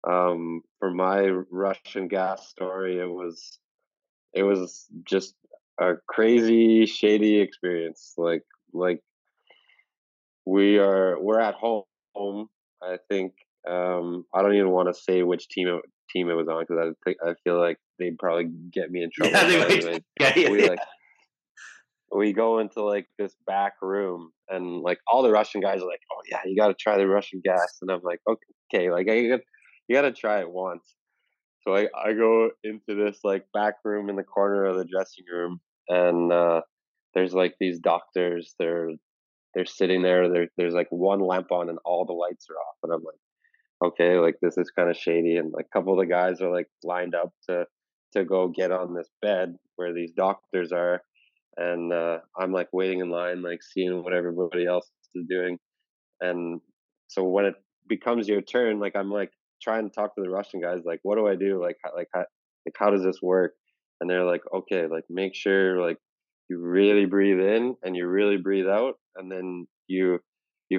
for my Russian gas story, it was just a crazy, shady experience. Like we're at home. I think I don't even want to say which team it was on because I feel like they'd probably get me in trouble. Yeah, we go into like this back room, and like all the Russian guys are like, oh yeah, you got to try the Russian gas. And I'm like, okay, like you got to try it once. So I go into this like back room in the corner of the dressing room, and there's like these doctors, they're sitting there. There's like one lamp on and all the lights are off. And I'm like, okay, like this is kind of shady. And like a couple of the guys are like lined up to go get on this bed where these doctors are. And I'm like waiting in line, like seeing what everybody else is doing. And so when it becomes your turn, like I'm like trying to talk to the Russian guys, like, what do I do? Like how does this work? And they're like, okay, like make sure like you really breathe in and you really breathe out, and then you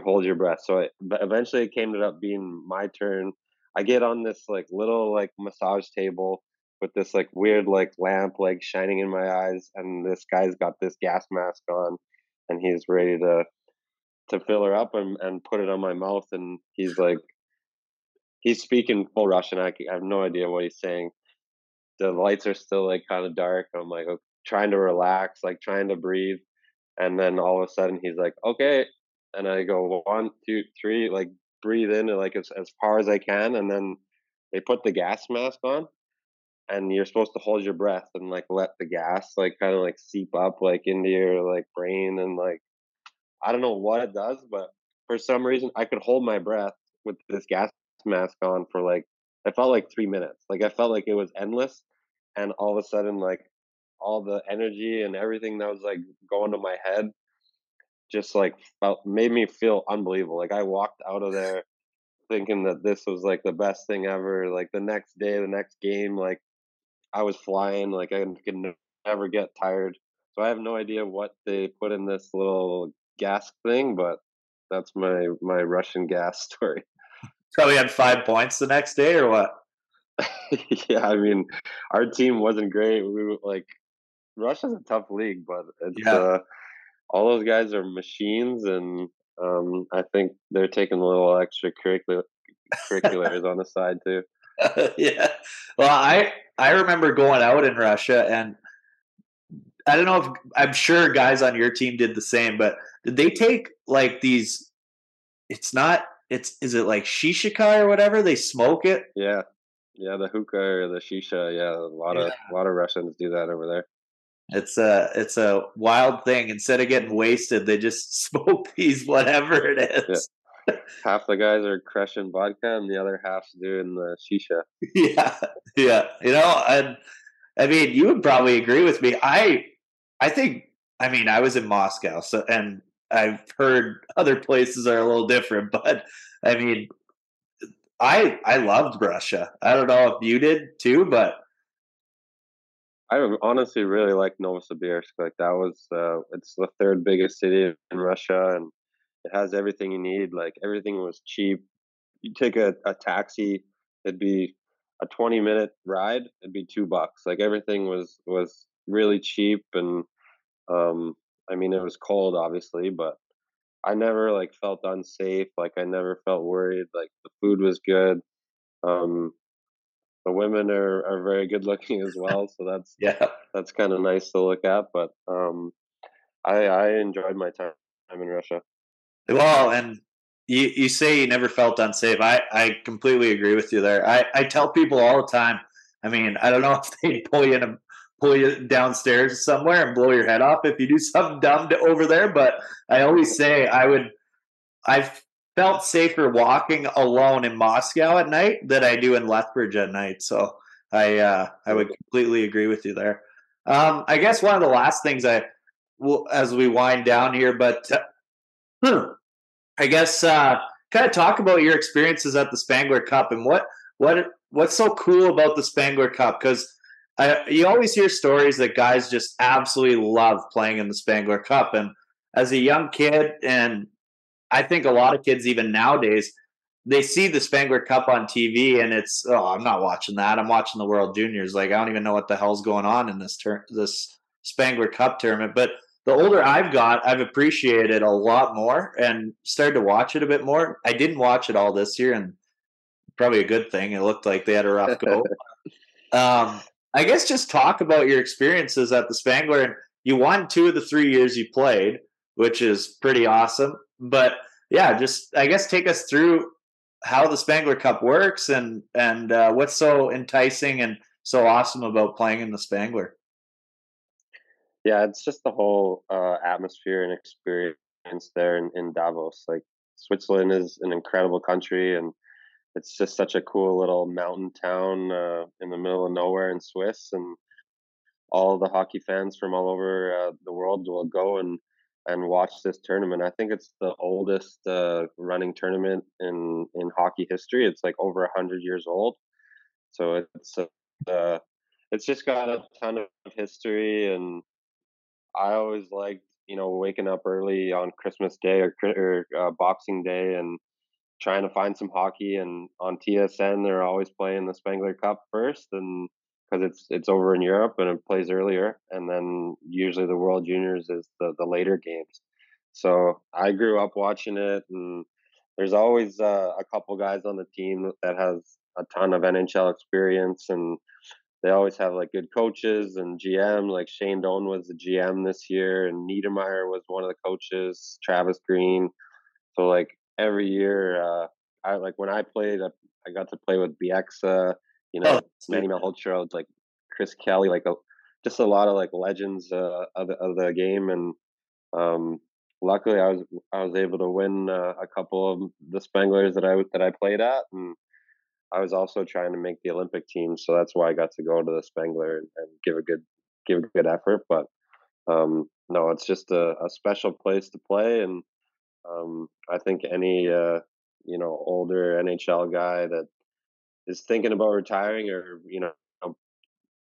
hold your breath. So eventually it came up being my turn. I get on this like little like massage table with this like weird like lamp like shining in my eyes, and this guy's got this gas mask on, and he's ready to to fill her up and put it on my mouth. And he's like, he's speaking full Russian. I have no idea what he's saying. The lights are still like kind of dark. I'm like trying to relax, like trying to breathe. And then all of a sudden he's like, okay. And I go 1, 2, 3, like breathe in like as far as I can. And then they put the gas mask on and you're supposed to hold your breath and like let the gas like kind of like seep up like into your like brain. And like, I don't know what it does, but for some reason I could hold my breath with this gas mask on for like, I felt like 3 minutes. Like I felt like it was endless. And all of a sudden, like all the energy and everything that was like going to my head just like made me feel unbelievable. Like I walked out of there thinking that this was like the best thing ever. Like the next day, the next game, like I was flying, like I could never get tired. So I have no idea what they put in this little gas thing, but that's my Russian gas story. Probably had 5 points the next day or what? Yeah, I mean, our team wasn't great. We were like, Russia's a tough league, but it's all those guys are machines, and I think they're taking a little extracurriculars on the side too. Yeah. Well, I remember going out in Russia, and I don't know if I'm sure guys on your team did the same, but did they take like these? It's not. Is it like shisha or whatever? They smoke it. Yeah. Yeah, the hookah or the shisha. Yeah, a lot of Russians do that over there. It's a wild thing. Instead of getting wasted, they just smoke these whatever it is. Yeah. Half the guys are crushing vodka, and the other half's doing the shisha. Yeah. You know, and I mean, you would probably agree with me. I think I was in Moscow, so and I've heard other places are a little different, but I mean, I loved Russia. I don't know if you did too, but I honestly really like Novosibirsk. Like that was, it's the third biggest city in Russia, and it has everything you need. Like everything was cheap. You take a taxi, it'd be a 20-minute ride. It'd be $2. Like everything was really cheap, and I mean it was cold, obviously, but I never like felt unsafe. Like I never felt worried. Like the food was good. The women are very good looking as well, so that's that's kind of nice to look at. But I enjoyed my time in Russia. Well, and you say you never felt unsafe. I completely agree with you there. I tell people all the time. I mean, I don't know if they pull you downstairs somewhere and blow your head off if you do something dumb over there. But I always say I felt safer walking alone in Moscow at night than I do in Lethbridge at night. So I would completely agree with you there. I guess one of the last things I will, as we wind down here, but I guess kind of talk about your experiences at the Spengler Cup and what's so cool about the Spengler Cup. Cause you always hear stories that guys just absolutely love playing in the Spengler Cup. And as a young kid, and I think a lot of kids even nowadays, they see the Spengler Cup on TV and it's, oh, I'm not watching that. I'm watching the World Juniors. Like, I don't even know what the hell's going on in this Spengler Cup tournament. But the older I've got, I've appreciated it a lot more and started to watch it a bit more. I didn't watch it all this year, and probably a good thing. It looked like they had a rough go. I guess just talk about your experiences at the Spengler. And you won 2 of the 3 years you played, which is pretty awesome. But yeah, just I guess take us through how the Spengler Cup works and what's so enticing and so awesome about playing in the Spengler. Yeah, it's just the whole atmosphere and experience there in Davos. Like Switzerland is an incredible country, and it's just such a cool little mountain town in the middle of nowhere in Swiss, and all the hockey fans from all over the world will go and watch this tournament. I think it's the oldest running tournament in hockey history. It's like over 100 years old. So it's just got a ton of history. And I always liked, you know, waking up early on Christmas Day or Boxing Day and trying to find some hockey, and on TSN they're always playing the Spengler Cup first, and because it's over in Europe and it plays earlier, and then usually the World Juniors is the later games. So I grew up watching it, and there's always a couple guys on the team that has a ton of NHL experience, and they always have like good coaches and GM. Like Shane Doan was the GM this year, and Niedermeyer was one of the coaches, Travis Green. So like every year, I like when I played, I got to play with Bieksa, you know, Manny Malhotra, like Chris Kelly, like just a lot of like legends of the game. And luckily, I was able to win a couple of the Spenglers that I played at, and I was also trying to make the Olympic team, so that's why I got to go to the Spengler and give a good effort. But no, it's just a special place to play, and I think any older NHL guy that is thinking about retiring or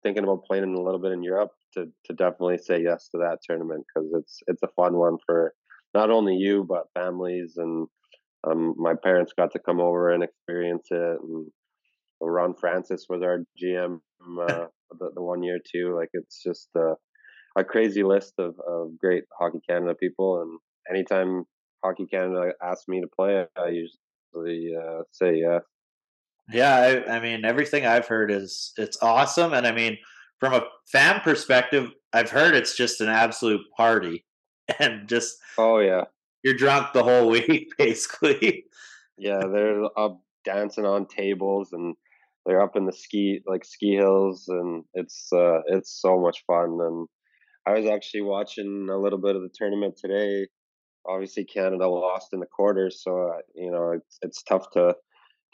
thinking about playing a little bit in Europe to definitely say yes to that tournament, because it's a fun one for not only you but families. And my parents got to come over and experience it, and Ron Francis was our GM the one year too. Like it's just a crazy list of great Hockey Canada people, and anytime Hockey Canada asks me to play, I usually say yeah. Yeah, I mean everything I've heard is it's awesome, and I mean from a fan perspective, I've heard it's just an absolute party, and just oh yeah. You're drunk the whole week, basically. Yeah, they're up dancing on tables, and they're up in the ski hills, and it's so much fun. And I was actually watching a little bit of the tournament today. Obviously, Canada lost in the quarters, so it's tough to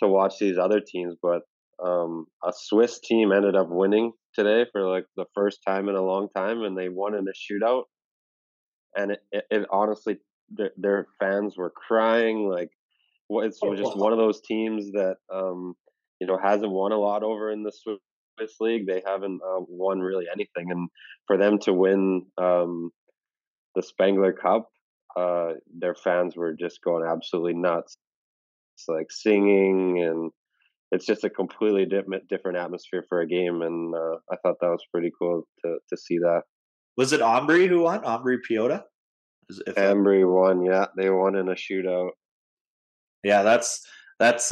watch these other teams. But a Swiss team ended up winning today for like the first time in a long time, and they won in a shootout. And it honestly. Their fans were crying. Like it's just one of those teams that hasn't won a lot over in the Swiss league. They haven't won really anything, and for them to win the Spengler Cup, their fans were just going absolutely nuts. It's like singing, and it's just a completely different atmosphere for a game. And I thought that was pretty cool to see that. Was it Ambry who won? Ambry Piotta? Embry won, yeah. They won in a shootout. Yeah, that's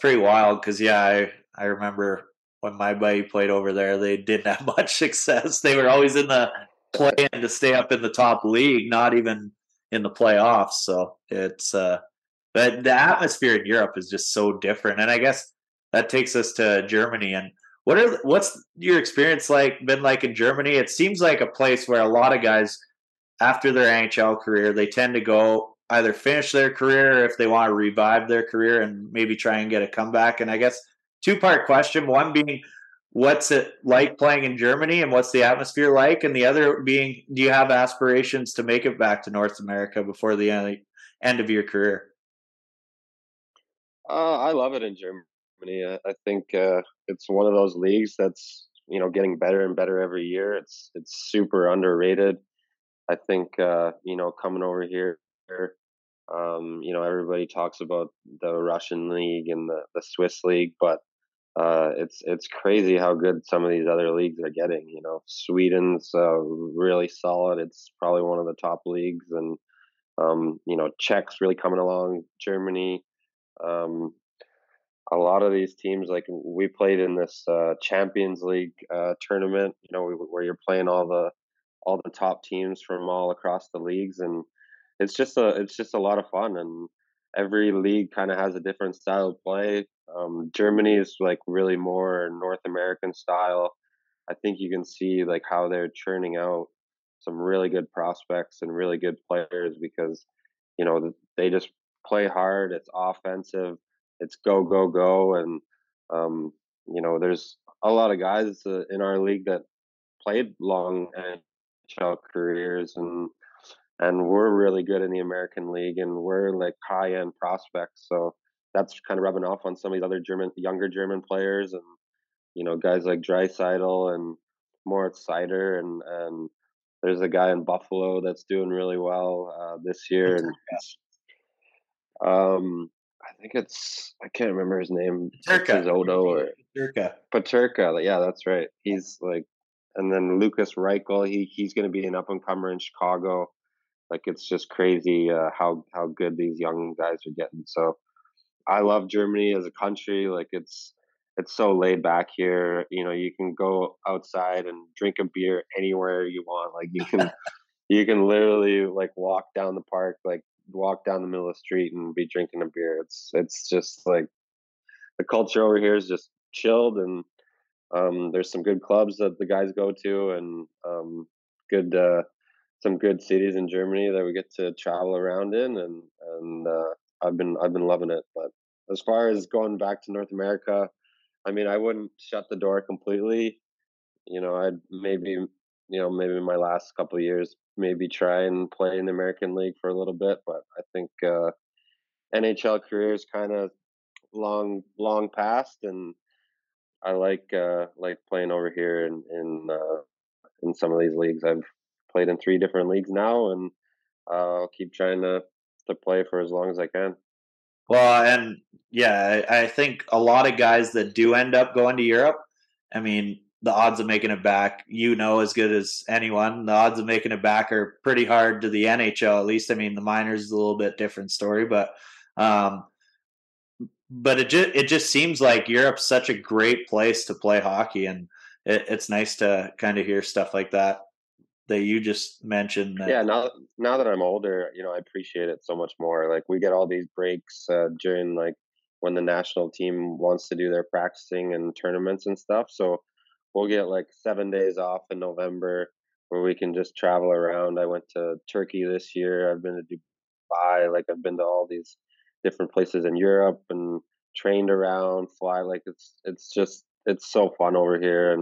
pretty wild. Because yeah, I remember when my buddy played over there, they didn't have much success. They were always in the play-in to stay up in the top league, not even in the playoffs. So it's but the atmosphere in Europe is just so different. And I guess that takes us to Germany. And what's your experience been like in Germany? It seems like a place where a lot of guys, after their NHL career, they tend to go either finish their career or if they want to revive their career and maybe try and get a comeback. And I guess two-part question, one being what's it like playing in Germany and what's the atmosphere like? And the other being, do you have aspirations to make it back to North America before the end of your career? I love it in Germany. I think it's one of those leagues that's, getting better and better every year. It's super underrated. I think, coming over here, everybody talks about the Russian league and the Swiss league, but it's crazy how good some of these other leagues are getting. Sweden's really solid. It's probably one of the top leagues. And, Czech's really coming along, Germany. A lot of these teams, like we played in this Champions League tournament, where you're playing all the top teams from all across the leagues, and it's just a lot of fun. And every league kind of has a different style of play. Germany is like really more North American style. I think you can see like how they're churning out some really good prospects and really good players, because they just play hard. It's offensive. It's go go go. And there's a lot of guys in our league that played long and careers, and we're really good in the American League, and we're like high end prospects. So that's kind of rubbing off on some of these other younger German players, and guys like Dreisaitl and Moritz Seider, and there's a guy in Buffalo that's doing really well this year, and I think I can't remember his name. Paterka. Yeah, that's right. He's like. And then Lucas Reichel, he's going to be an up and comer in Chicago. Like, it's just crazy how good these young guys are getting. So I love Germany as a country. Like, it's so laid back here. You know, you can go outside and drink a beer anywhere you want. Like, you can literally, like, walk down the park, like walk down the middle of the street and be drinking a beer. It's just like the culture over here is just chilled, and there's some good clubs that the guys go to, and some good cities in Germany that we get to travel around in, and I've been loving it. But as far as going back to North America, I mean, I wouldn't shut the door completely. You know, I'd maybe my last couple of years, maybe try and play in the American League for a little bit. But I think NHL career is kind of long past, and I like playing over here in some of these leagues. I've played in 3 different leagues now, and I'll keep trying to play for as long as I can. Well, and yeah, I think a lot of guys that do end up going to Europe, I mean, the odds of making it back, you know, as good as anyone, the odds of making it back are pretty hard to the NHL, at least. I mean, the minors is a little bit different story, but it just seems like Europe's such a great place to play hockey, and it's nice to kind of hear stuff like that you just mentioned. Yeah, now that I'm older, you know, I appreciate it so much more. Like, we get all these breaks during, like, when the national team wants to do their practicing and tournaments and stuff. So we'll get like 7 days off in November where we can just travel around. I went to Turkey this year. I've been to Dubai. Like, I've been to all these different places in Europe and trained around, fly. Like, it's so fun over here.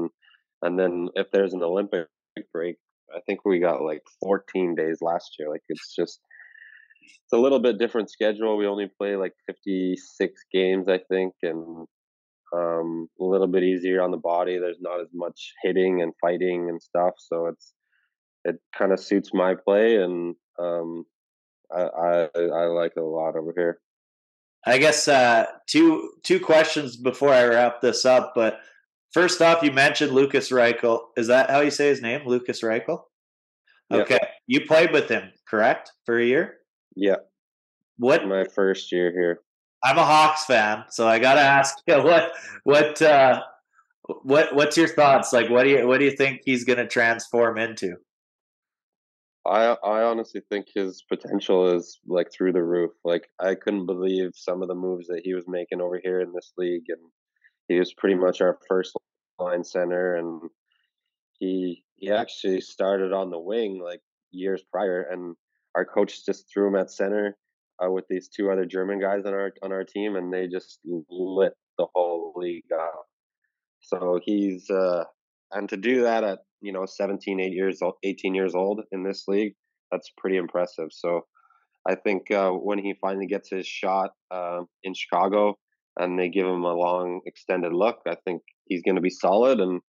And then if there's an Olympic break, I think we got like 14 days last year. Like, it's a little bit different schedule. We only play like 56 games, I think, and a little bit easier on the body. There's not as much hitting and fighting and stuff. So it kind of suits my play, and I like it a lot over here. I guess two questions before I wrap this up, but first off, you mentioned Lukas Reichel. Is that how you say his name, Lukas Reichel? Okay. Yeah. You played with him, correct, for a year? Yeah. What? My first year here. I'm a Hawks fan, so I gotta ask you, what's your thoughts? Like, what do you think he's gonna transform into? I honestly think his potential is, like, through the roof. Like, I couldn't believe some of the moves that he was making over here in this league, and he was pretty much our first line center, and he actually started on the wing like years prior, and our coach just threw him at center with these 2 other German guys on our team, and they just lit the whole league up. So he's and to do that at, you know, 18 years old in this league, that's pretty impressive. So I think when he finally gets his shot in Chicago, and they give him a long, extended look, I think he's going to be solid. And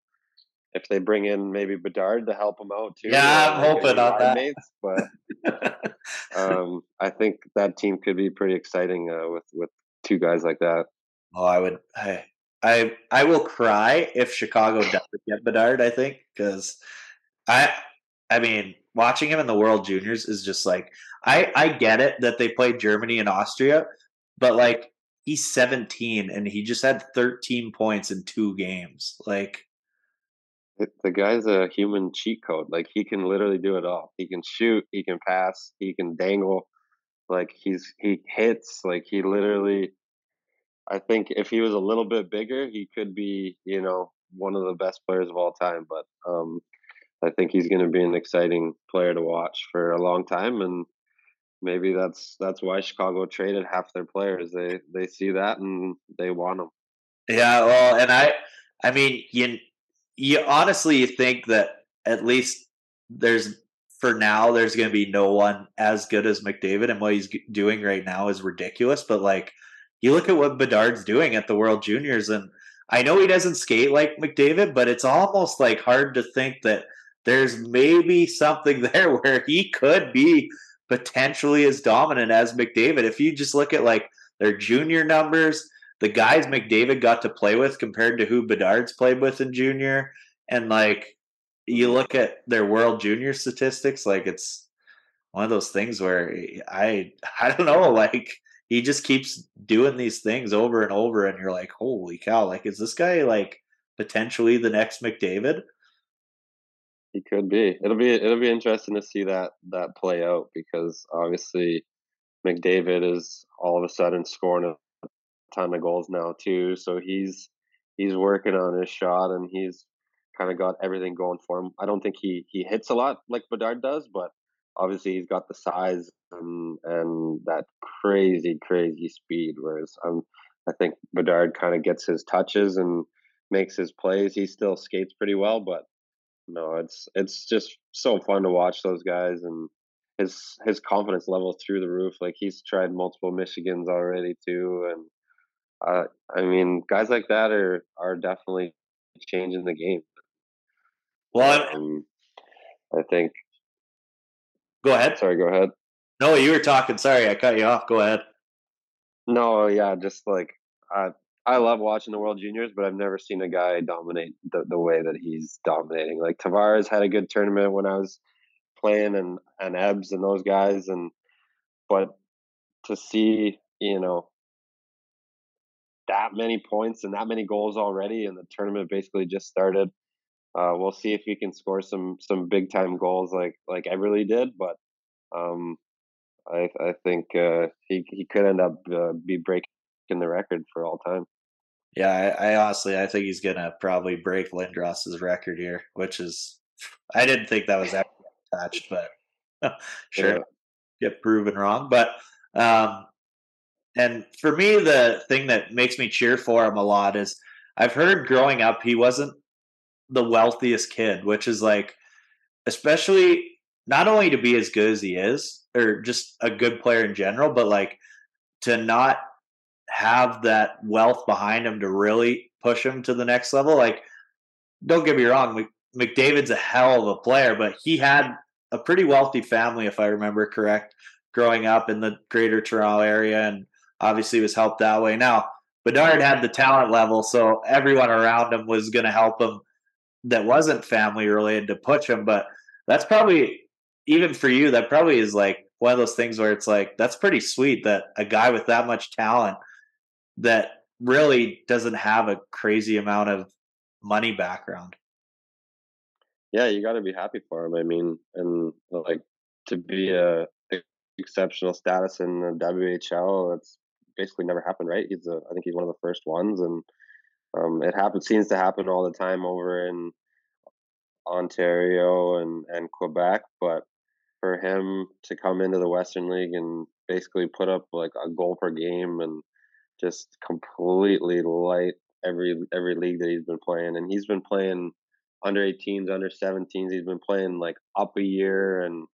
if they bring in maybe Bedard to help him out too, yeah, I'm hoping on that. Mates, but I think that team could be pretty exciting with 2 guys like that. Oh, I will cry if Chicago doesn't get Bedard. I think, because I mean, watching him in the World Juniors is just like, I get it that they played Germany and Austria, but like, he's 17 and he just had 13 points in 2 games. Like, the guy's a human cheat code. Like, he can literally do it all. He can shoot, he can pass, he can dangle. Like, he hits. Like, he literally, I think if he was a little bit bigger, he could be, you know, one of the best players of all time. But I think he's going to be an exciting player to watch for a long time, and maybe that's why Chicago traded half their players. They see that and they want them. Yeah, well, and I mean, you honestly think that at least there's going to be no one as good as McDavid, and what he's doing right now is ridiculous. But like, you look at what Bedard's doing at the World Juniors, and I know he doesn't skate like McDavid, but it's almost like hard to think that there's maybe something there where he could be potentially as dominant as McDavid. If you just look at like their junior numbers, the guys McDavid got to play with compared to who Bedard's played with in junior, and like, you look at their World Junior statistics, like, it's one of those things where I don't know, like he just keeps doing these things over and over, and you're like, holy cow, like is this guy like potentially the next McDavid? He could be. It'll be interesting to see that play out, because obviously McDavid is all of a sudden scoring a ton of goals now too, so he's working on his shot and he's kind of got everything going for him. I don't think he hits a lot like Bedard does, but obviously he's got the size and that crazy speed, whereas I think Bedard kind of gets his touches and makes his plays. He still skates pretty well, but no, it's just so fun to watch those guys, and his confidence level through the roof. Like he's tried multiple Michigans already too, and I mean, guys like that are definitely changing the game. Well, I think. Go ahead. Sorry, go ahead. No, you were talking. Sorry, I cut you off. Go ahead. No, yeah, just like I love watching the World Juniors, but I've never seen a guy dominate the way that he's dominating. Like Tavares had a good tournament when I was playing, and Ebbs and those guys, but to see, you know, that many points and that many goals already, and the tournament basically just started. We'll see if he can score some big time goals like Eberle did, but I think he could end up be breaking the record for all time. Yeah, I honestly think he's gonna probably break Lindros's record here, which is, I didn't think that was actually attached, but sure, yeah. Get proven wrong. But and for me, the thing that makes me cheer for him a lot is I've heard growing up he wasn't the wealthiest kid, which is like, especially not only to be as good as he is, or just a good player in general, but like to not have that wealth behind him to really push him to the next level. Like, don't get me wrong, McDavid's a hell of a player, but he had a pretty wealthy family, if I remember correct, growing up in the greater Toronto area, and obviously was helped that way. Now, Bedard had the talent level, so everyone around him was going to help him that wasn't family related to push him. But that's probably, even for you, that probably is like one of those things where it's like, that's pretty sweet that a guy with that much talent that really doesn't have a crazy amount of money background. Yeah, you got to be happy for him. I mean, and like to be a exceptional status in the WHL, that's basically never happened, right? I think he's one of the first ones, and it seems to happen all the time over in Ontario and Quebec, but for him to come into the Western League and basically put up like a goal per game and just completely light every league that he's been playing. And he's been playing under 18s, under 17s. He's been playing like up a year, and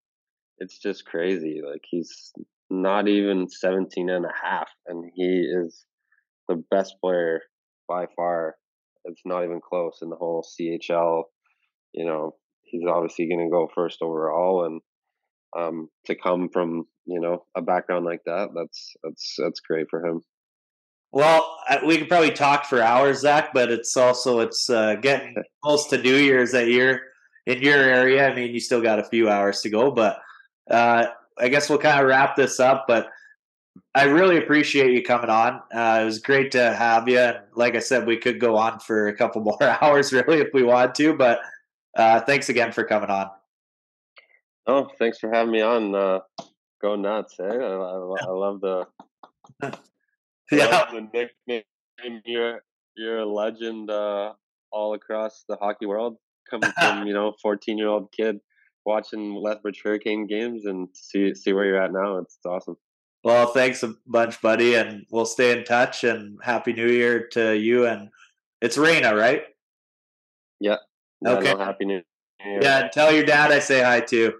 it's just crazy. Like he's not even 17 and a half, and he is the best player by far. It's not even close in the whole CHL. You know, he's obviously going to go first overall, and to come from, you know, a background like that, that's great for him. Well, we could probably talk for hours, Zach, but it's getting close to New Year's that year in your area. I mean, you still got a few hours to go, but I guess we'll kind of wrap this up. But I really appreciate you coming on. It was great to have you. And like I said, we could go on for a couple more hours, really, if we want to. But thanks again for coming on. Oh, thanks for having me on. Go nuts, eh? I love the the nickname. You're a legend all across the hockey world. Coming from, you know, 14-year-old kid watching Lethbridge Hurricane games, and see where you're at now. It's awesome. Well, thanks a bunch, buddy, and we'll stay in touch, and Happy New Year to you. And it's Raina, right? Yeah. Okay. No, Happy New Year. Yeah, and tell your dad I say hi, too.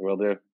Will do.